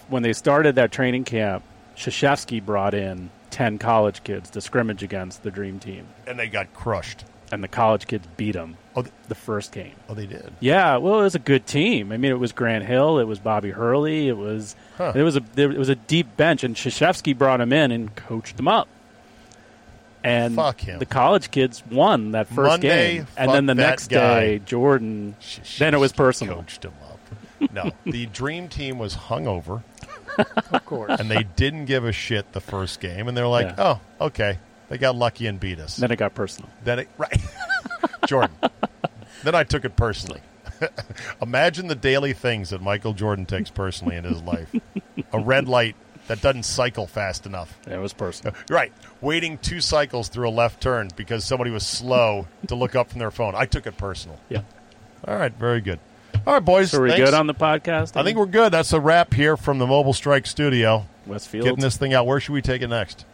When they started that training camp, Krzyzewski brought in 10 college kids to scrimmage against the Dream Team. And they got crushed. And the college kids beat them the first game. Oh, they did? Yeah. Well, it was a good team. I mean, it was Grant Hill. It was Bobby Hurley. It was a deep bench, and Krzyzewski brought him in and coached him up. And fuck him. The college kids won that first game. And then the next day, Jordan, then it was personal. Coached him up. No, the Dream Team was hungover. Of course. And they didn't give a shit the first game. And they're like, oh, okay. They got lucky and beat us. Then it got personal. Right. Jordan. Then I took it personally. Imagine the daily things that Michael Jordan takes personally in his life. A red light that doesn't cycle fast enough. It was personal. Right. Waiting 2 cycles through a left turn because somebody was slow to look up from their phone. I took it personal. Yeah. All right. Very good. All right, boys. So we're good on the podcast? I think we're good. That's a wrap here from the Mobile Strike Studio. Westfield. Getting this thing out. Where should we take it next?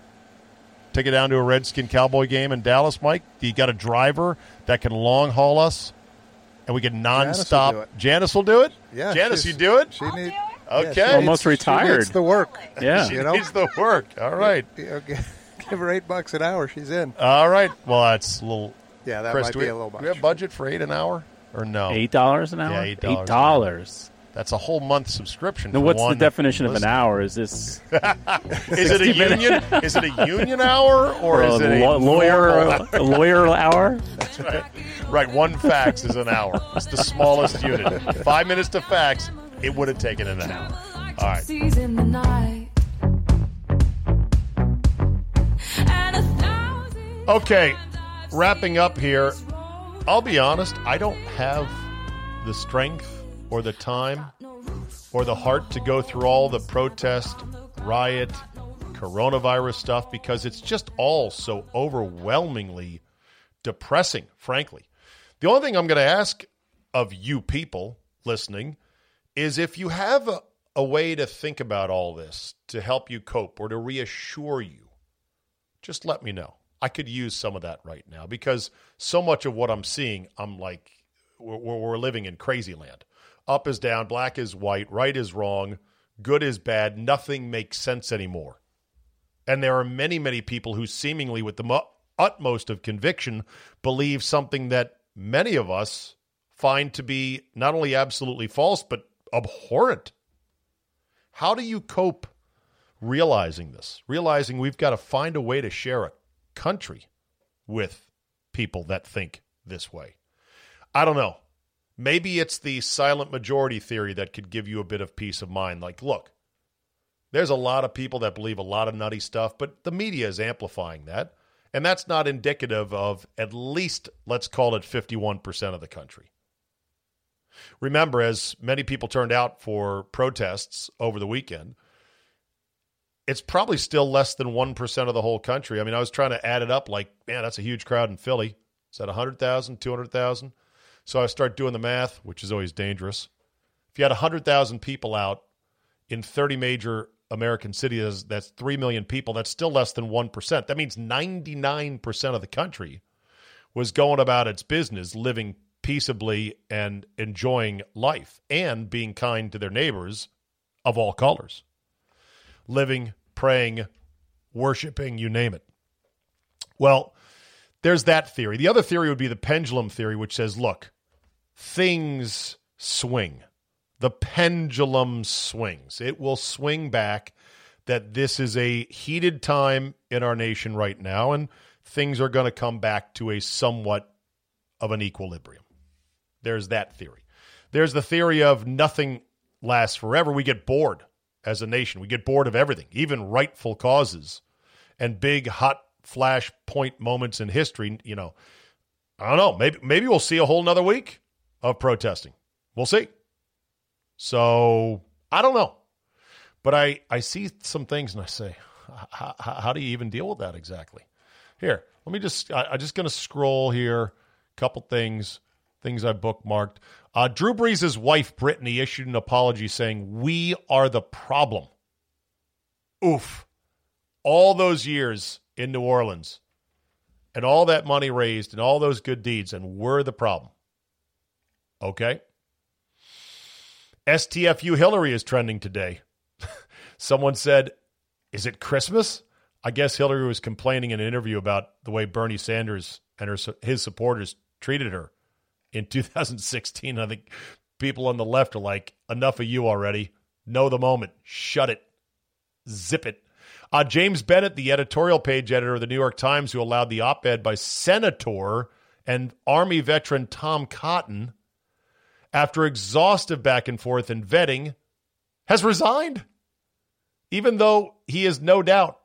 Take it down to a Redskin Cowboy game in Dallas, Mike. You got a driver that can long haul us, and we can nonstop. Janice will do it. Yeah, Janice, you do it. Okay, yeah, almost retired. She needs the work. Yeah, she needs the work. All right. Okay. Give her $8 an hour. She's in. All right. Well, that's a little. Yeah, that might be a little much. Do we have a budget for $8 an hour or no? $8 an hour. Yeah, $8. That's a whole month subscription. Now, what's the definition of an hour? Is this? Is it a union? Is it a union hour or is it a lawyer hour? That's right. Right. One fax is an hour. It's the smallest unit. 5 minutes to fax. It would have taken an hour. All right. Okay. Wrapping up here. I'll be honest. I don't have the strength or the time, or the heart to go through all the protest, riot, coronavirus stuff, because it's just all so overwhelmingly depressing, frankly. The only thing I'm going to ask of you people listening is if you have a way to think about all this to help you cope or to reassure you, just let me know. I could use some of that right now, because so much of what I'm seeing, I'm like, we're living in crazy land. Up is down, black is white, right is wrong, good is bad, nothing makes sense anymore. And there are many, many people who seemingly with the utmost of conviction believe something that many of us find to be not only absolutely false, but abhorrent. How do you cope realizing this? Realizing we've got to find a way to share a country with people that think this way. I don't know. Maybe it's the silent majority theory that could give you a bit of peace of mind. Like, look, there's a lot of people that believe a lot of nutty stuff, but the media is amplifying that. And that's not indicative of at least, let's call it 51% of the country. Remember, as many people turned out for protests over the weekend, it's probably still less than 1% of the whole country. I mean, I was trying to add it up like, man, that's a huge crowd in Philly. Is that 100,000, 200,000? So I start doing the math, which is always dangerous. If you had 100,000 people out in 30 major American cities, that's 3 million people. That's still less than 1%. That means 99% of the country was going about its business, living peaceably and enjoying life and being kind to their neighbors of all colors, living, praying, worshiping, you name it. Well, there's that theory. The other theory would be the pendulum theory, which says, look, things swing. The pendulum swings. It will swing back that this is a heated time in our nation right now, and things are going to come back to a somewhat of an equilibrium. There's that theory. There's the theory of nothing lasts forever. We get bored as a nation. We get bored of everything, even rightful causes and big hot flash point moments in history. You know, I don't know. Maybe we'll see a whole nother week of protesting. We'll see. So I don't know. But I see some things and I say, how do you even deal with that exactly? Here, let me just, I'm just going to scroll here. Couple things I bookmarked. Drew Brees' wife, Brittany, issued an apology saying, "We are the problem." Oof. All those years in New Orleans and all that money raised and all those good deeds, and we're the problem. Okay. STFU Hillary is trending today. Someone said, "Is it Christmas?" I guess Hillary was complaining in an interview about the way Bernie Sanders and his supporters treated her in 2016. I think people on the left are like, enough of you already. Know the moment. Shut it. Zip it. James Bennett, the editorial page editor of the New York Times, who allowed the op-ed by Senator and Army veteran Tom Cotton, after exhaustive back and forth and vetting, has resigned, even though he is no doubt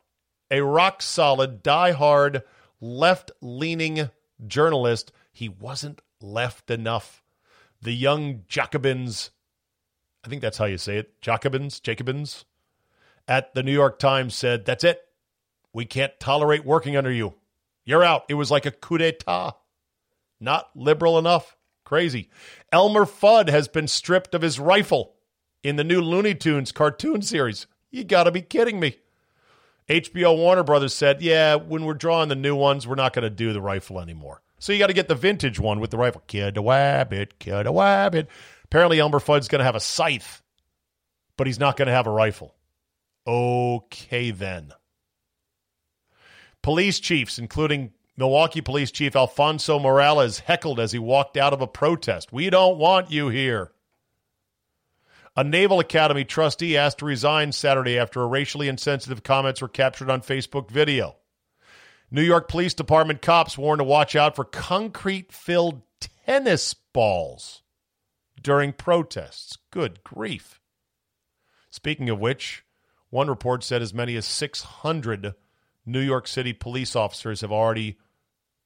a rock-solid, die-hard, left-leaning journalist. He wasn't left enough. The young Jacobins, I think that's how you say it, Jacobins, at the New York Times said, "That's it. We can't tolerate working under you. You're out." It was like a coup d'etat. Not liberal enough. Crazy. Elmer Fudd has been stripped of his rifle in the new Looney Tunes cartoon series. You gotta be kidding me. HBO Warner Brothers said, yeah, when we're drawing the new ones, we're not going to do the rifle anymore. So you got to get the vintage one with the rifle. Kid a wabbit. Apparently Elmer Fudd's going to have a scythe, but he's not going to have a rifle. Okay, then. Police chiefs, including Milwaukee Police Chief Alfonso Morales, heckled as he walked out of a protest. We don't want you here. A Naval Academy trustee asked to resign Saturday after racially insensitive comments were captured on Facebook video. New York Police Department cops warned to watch out for concrete-filled tennis balls during protests. Good grief. Speaking of which, one report said as many as 600 New York City police officers have already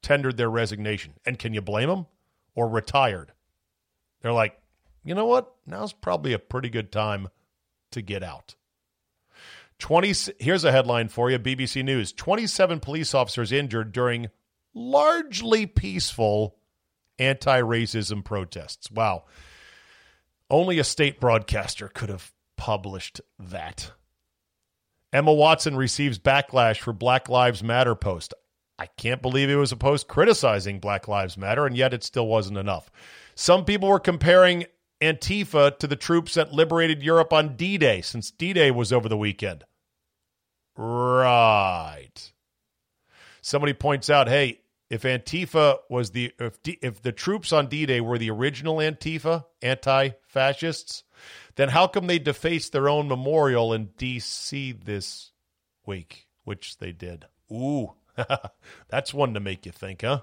tendered their resignation. And can you blame them? Or retired. They're like, you know what? Now's probably a pretty good time to get out. Here's a headline for you, BBC News. 27 police officers injured during largely peaceful anti-racism protests. Wow. Only a state broadcaster could have published that. Emma Watson receives backlash for Black Lives Matter post. I can't believe it was a post criticizing Black Lives Matter, and yet it still wasn't enough. Some people were comparing Antifa to the troops that liberated Europe on D-Day, since D-Day was over the weekend. Right. Somebody points out, hey, if Antifa was if the troops on D-Day were the original Antifa, anti-fascists, then how come they defaced their own memorial in D.C. this week, which they did? Ooh, that's one to make you think, huh?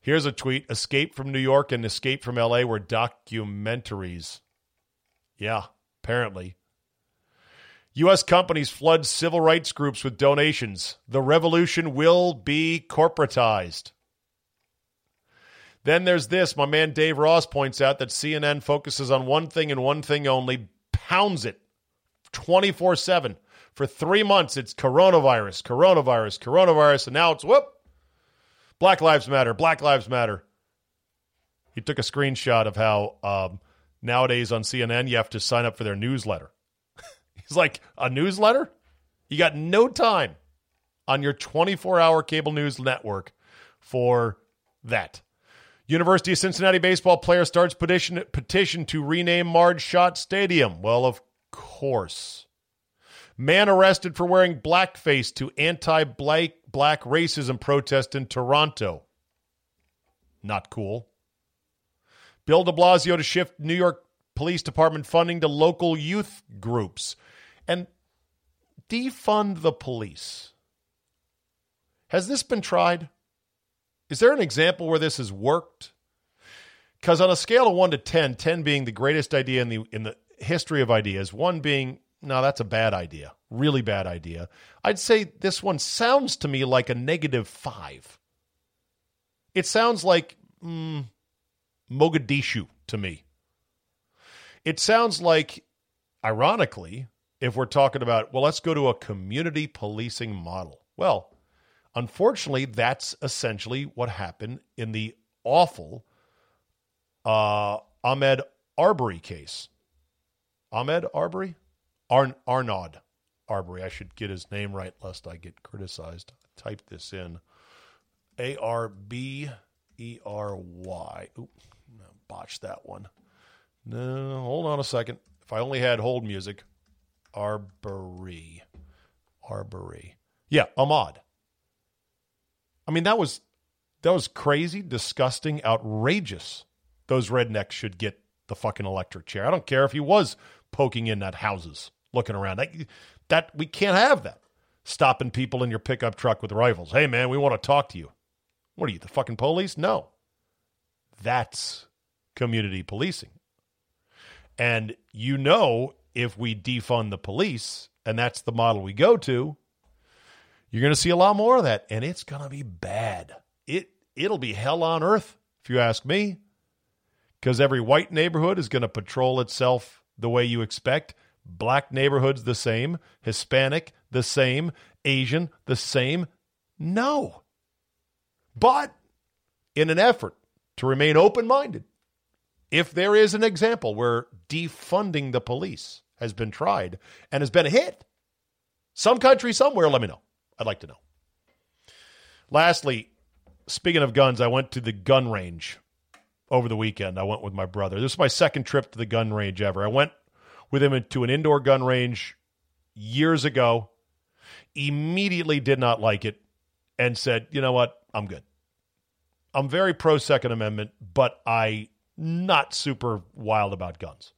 Here's a tweet. Escape from New York and Escape from L.A. were documentaries. Yeah, apparently. U.S. companies flood civil rights groups with donations. The revolution will be corporatized. Then there's this. My man Dave Ross points out that CNN focuses on one thing and one thing only. Pounds it 24/7. For 3 months, it's coronavirus. And now it's, whoop. Black Lives Matter. He took a screenshot of how nowadays on CNN, you have to sign up for their newsletter. He's like, a newsletter? You got no time on your 24-hour cable news network for that. University of Cincinnati baseball player starts petition to rename Marge Schott Stadium. Well, of course. Man arrested for wearing blackface to anti-black racism protest in Toronto. Not cool. Bill de Blasio to shift New York Police Department funding to local youth groups. And defund the police. Has this been tried? Is there an example where this has worked? Because on a scale of 1 to 10, 10 being the greatest idea in the history of ideas, 1 being, no, that's a bad idea, really bad idea, I'd say this one sounds to me like a negative 5. It sounds like Mogadishu to me. It sounds like, ironically, if we're talking about, well, let's go to a community policing model. Well, unfortunately, that's essentially what happened in the awful Ahmed Arbery case. Ahmed Arbery? Arnaud Arbery. I should get his name right lest I get criticized. Type this in. Arbery. Ooh, botched that one. No, hold on a second. If I only had hold music. Arbery. Yeah, Ahmad. I mean, that was crazy, disgusting, outrageous. Those rednecks should get the fucking electric chair. I don't care if he was poking in at houses, looking around. That we can't have that. Stopping people in your pickup truck with rifles. Hey, man, we want to talk to you. What are you, the fucking police? No. That's community policing. And you know, if we defund the police, and that's the model we go to, you're going to see a lot more of that, and it's going to be bad. It'll be hell on earth, if you ask me, because every white neighborhood is going to patrol itself the way you expect. Black neighborhoods the same. Hispanic the same. Asian the same. No. But in an effort to remain open-minded, if there is an example where defunding the police has been tried and has been a hit, some country somewhere, let me know. I'd like to know. Lastly, speaking of guns, I went to the gun range over the weekend. I went with my brother. This is my second trip to the gun range ever. I went with him to an indoor gun range years ago, immediately did not like it, and said, you know what, I'm good. I'm very pro Second Amendment, but I'm not super wild about guns.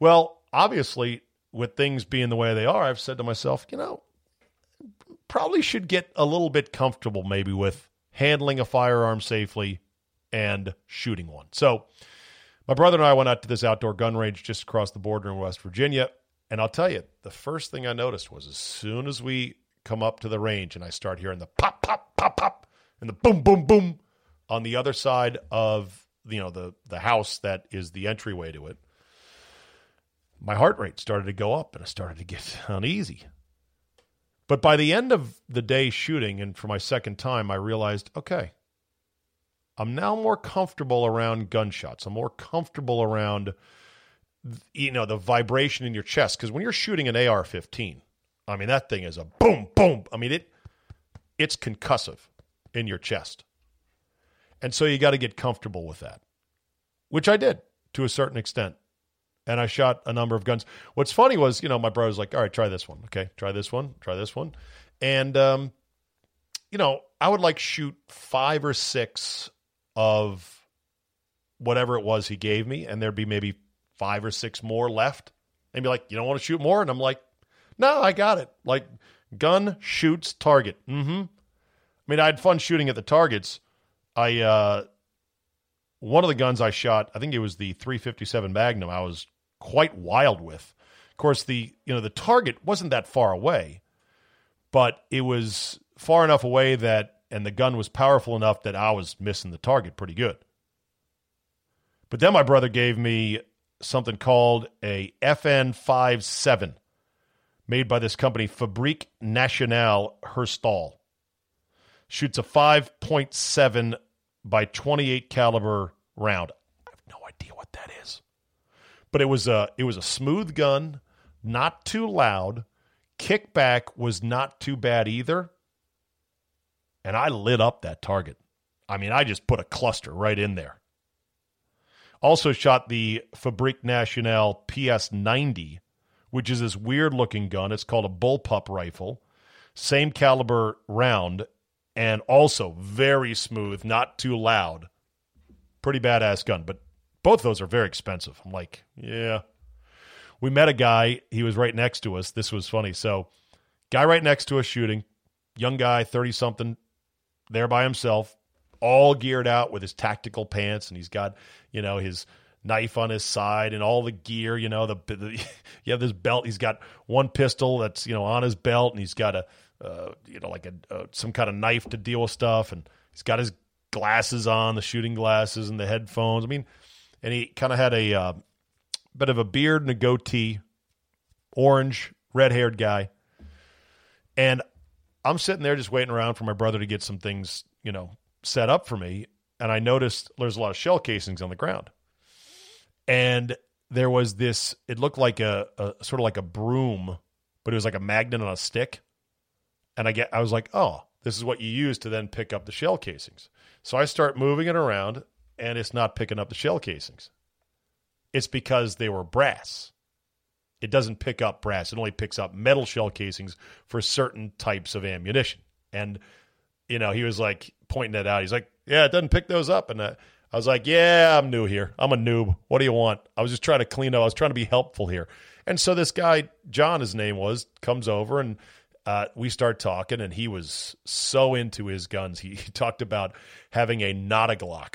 Well, obviously, with things being the way they are, I've said to myself, you know, probably should get a little bit comfortable maybe with handling a firearm safely and shooting one. So my brother and I went out to this outdoor gun range just across the border in West Virginia. And I'll tell you, the first thing I noticed was as soon as we come up to the range and I start hearing the pop, pop, pop, pop, and the boom, boom, boom on the other side of, you know, the house that is the entryway to it, my heart rate started to go up and I started to get uneasy. But by the end of the day shooting, and for my second time, I realized, okay, I'm now more comfortable around gunshots. I'm more comfortable around, you know, the vibration in your chest. Because when you're shooting an AR-15, I mean, that thing is a boom, boom. I mean, it's concussive in your chest. And so you got to get comfortable with that, which I did to a certain extent. And I shot a number of guns. What's funny was, you know, my brother was like, all right, try this one. Okay, try this one, try this one. And, you know, I would like shoot 5 or 6 of whatever it was he gave me. And there'd be maybe 5 or 6 more left. And be like, you don't want to shoot more? And I'm like, no, I got it. Like, gun shoots target. Mm-hmm. I mean, I had fun shooting at the targets. One of the guns I shot, I think it was the 357 Magnum, I was quite wild with. Of course, the target wasn't that far away, but it was far enough away that, and the gun was powerful enough that I was missing the target pretty good. But then my brother gave me something called a FN57, made by this company, Fabrique Nationale Herstal. Shoots a 5.7 by 28 caliber round. I have no idea what that is. But it was a smooth gun, not too loud. Kickback was not too bad either. And I lit up that target. I mean, I just put a cluster right in there. Also shot the Fabrique Nationale PS90, which is this weird-looking gun. It's called a bullpup rifle. Same caliber round, and also very smooth, not too loud. Pretty badass gun, but both those are very expensive. I'm like, yeah. We met a guy. He was right next to us. This was funny. So guy right next to us shooting, young guy, 30-something, there by himself, all geared out with his tactical pants, and he's got, you know, his knife on his side and all the gear, you know, you have this belt. He's got one pistol that's, you know, on his belt, and he's got some kind of knife to deal with stuff, and he's got his glasses on, the shooting glasses and the headphones. I mean, and he kind of had a bit of a beard and a goatee, orange, red-haired guy. And I'm sitting there just waiting around for my brother to get some things, you know, set up for me, and I noticed there's a lot of shell casings on the ground. And there was this, it looked like a sort of like a broom, but it was like a magnet on a stick. And I was like, oh, this is what you use to then pick up the shell casings. So I start moving it around, and it's not picking up the shell casings. It's because they were brass. It doesn't pick up brass. It only picks up metal shell casings for certain types of ammunition. And, you know, he was like pointing that out. He's like, yeah, it doesn't pick those up. And I was like, yeah, I'm new here. I'm a noob. What do you want? I was just trying to clean up. I was trying to be helpful here. And so this guy, John, his name was, comes over, and we start talking, and he was so into his guns. He talked about having not a Glock.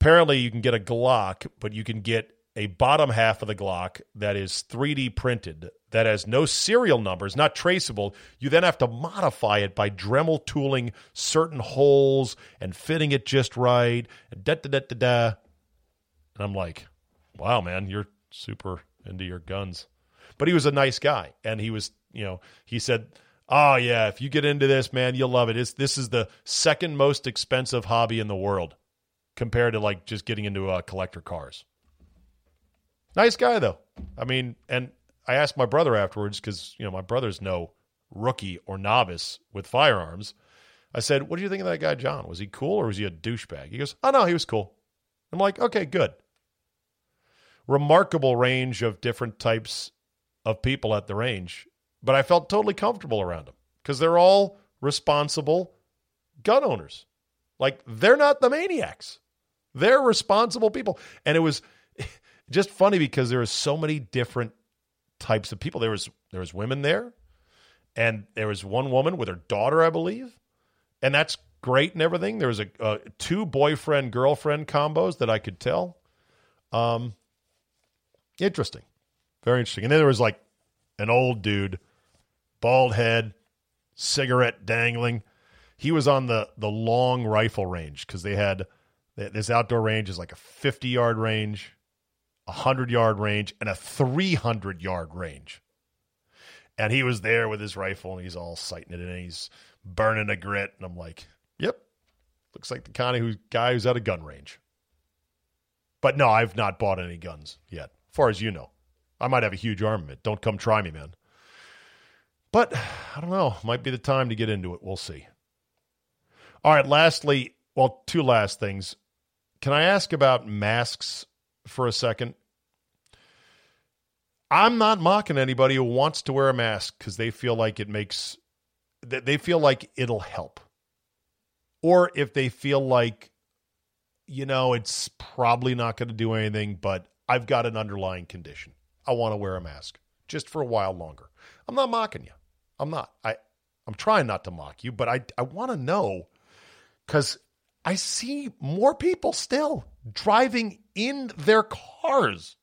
Apparently, you can get a Glock, but you can get a bottom half of the Glock that is 3D printed, that has no serial numbers, not traceable. You then have to modify it by Dremel tooling certain holes and fitting it just right. And da-da-da-da-da. And I'm like, wow, man, you're super into your guns. But he was a nice guy, and he was, you know, he said, oh, yeah, if you get into this, man, you'll love it. This is the second most expensive hobby in the world compared to, like, just getting into collector cars. Nice guy, though. I mean, and I asked my brother afterwards, because, you know, my brother's no rookie or novice with firearms. I said, what do you think of that guy, John? Was he cool, or was he a douchebag? He goes, oh, no, he was cool. I'm like, okay, good. Remarkable range of different types of people at the range, but I felt totally comfortable around them because they're all responsible gun owners. Like, they're not the maniacs. They're responsible people. And it was just funny because there was so many different types of people. There was women there, and there was one woman with her daughter, I believe, and that's great and everything. There was two boyfriend-girlfriend combos that I could tell. Interesting. Very interesting. And then there was like an old dude, bald head, cigarette dangling. He was on the long rifle range because they had this outdoor range is like a 50-yard range, a 100-yard range, and a 300-yard range. And he was there with his rifle, and he's all sighting it, and he's burning a grit. And I'm like, yep, looks like the kind of guy who's at a gun range. But no, I've not bought any guns yet, as far as you know. I might have a huge armament. Don't come try me, man. But I don't know. Might be the time to get into it. We'll see. All right, lastly, well, two last things. Can I ask about masks for a second? I'm not mocking anybody who wants to wear a mask because they feel like they feel like it'll help. Or if they feel like, you know, it's probably not going to do anything, but I've got an underlying condition. I want to wear a mask just for a while longer. I'm not mocking you. I'm not. I'm trying not to mock you, but I want to know because I see more people still driving in their cars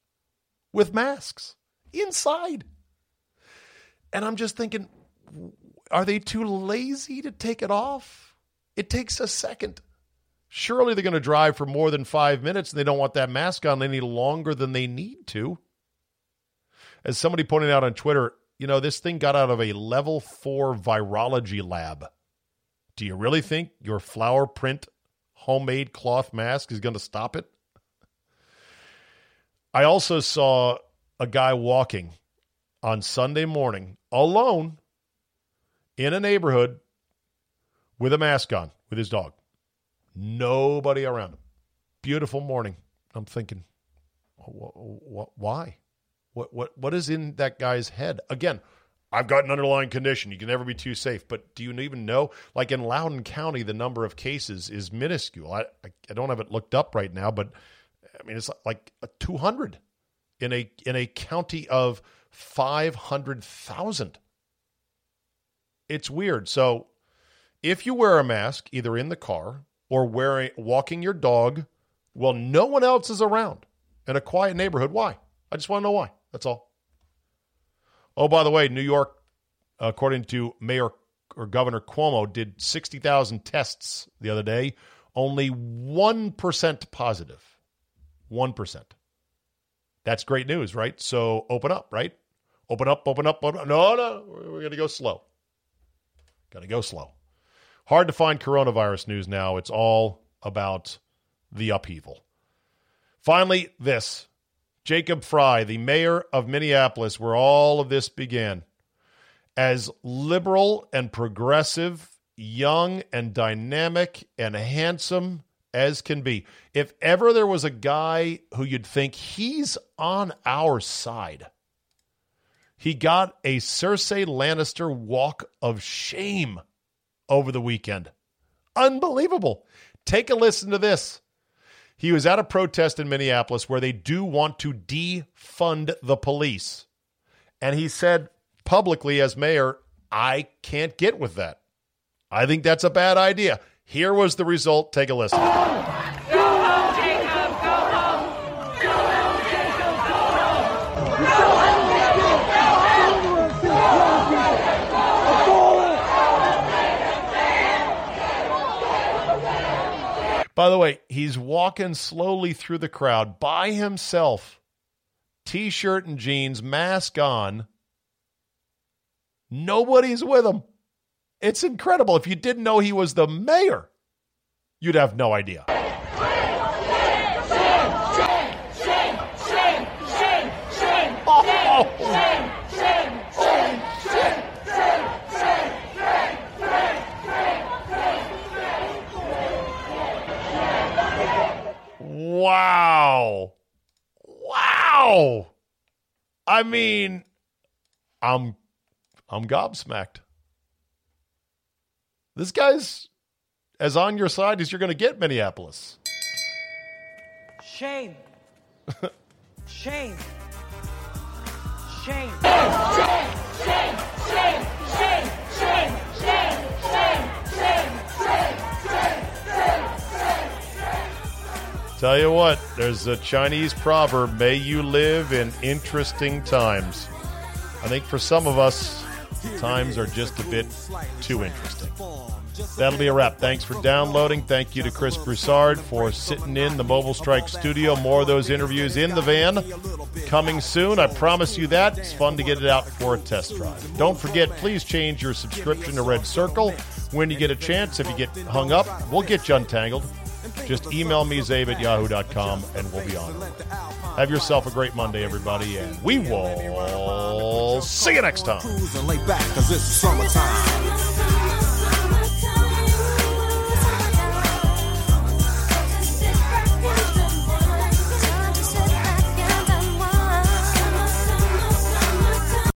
with masks inside. And I'm just thinking, are they too lazy to take it off? It takes a second. Surely they're going to drive for more than 5 minutes and they don't want that mask on any longer than they need to. As somebody pointed out on Twitter, you know, this thing got out of a level 4 virology lab. Do you really think your flower print homemade cloth mask is going to stop it? I also saw a guy walking on Sunday morning alone in a neighborhood with a mask on, with his dog. Nobody around him. Beautiful morning. I'm thinking, why? What is in that guy's head? Again, I've got an underlying condition. You can never be too safe. But do you even know? Like in Loudoun County, the number of cases is minuscule. I don't have it looked up right now, but I mean, it's like 200 in a county of 500,000. It's weird. So if you wear a mask, either in the car or walking your dog while no one else is around in a quiet neighborhood, why? I just want to know why. That's all. Oh, by the way, New York, according to Mayor or Governor Cuomo, did 60,000 tests the other day. Only 1% positive. 1%. That's great news, right? So open up, right? Open up. No. We're going to go slow. Hard to find coronavirus news now. It's all about the upheaval. Finally, this. Jacob Frey, the mayor of Minneapolis, where all of this began, as liberal and progressive, young and dynamic and handsome as can be. If ever there was a guy who you'd think he's on our side, he got a Cersei Lannister walk of shame over the weekend. Unbelievable. Take a listen to this. He was at a protest in Minneapolis where they do want to defund the police. And he said publicly as mayor, I can't get with that. I think that's a bad idea. Here was the result. Take a listen. Go home, Jacob. Go home. Go home, Jacob. Go home. Go home, Jacob. Go home. Go home. By the way, he's walking slowly through the crowd by himself, T-shirt and jeans, mask on. Nobody's with him. It's incredible. If you didn't know he was the mayor, you'd have no idea. Wow. I mean, I'm gobsmacked. This guy's as on your side as you're going to get, Minneapolis. Shame. Shame. Shame. Shame. Shame. Shame. Shame. Shame. Shame. Shame. Shame. Shame. Shame. Shame. Tell you what, there's a Chinese proverb, may you live in interesting times. I think for some of us, times are just a bit too interesting. That'll be a wrap. Thanks for downloading. Thank you to Chris Broussard for sitting in the Mobile Strike studio. More of those interviews in the van coming soon. I promise you that. It's fun to get it out for a test drive. Don't forget, please change your subscription to Red Circle when you get a chance. If you get hung up, we'll get you untangled. Just email me, zabe@yahoo.com, and we'll be on it. Have yourself a great Monday, everybody, and we will see you next time.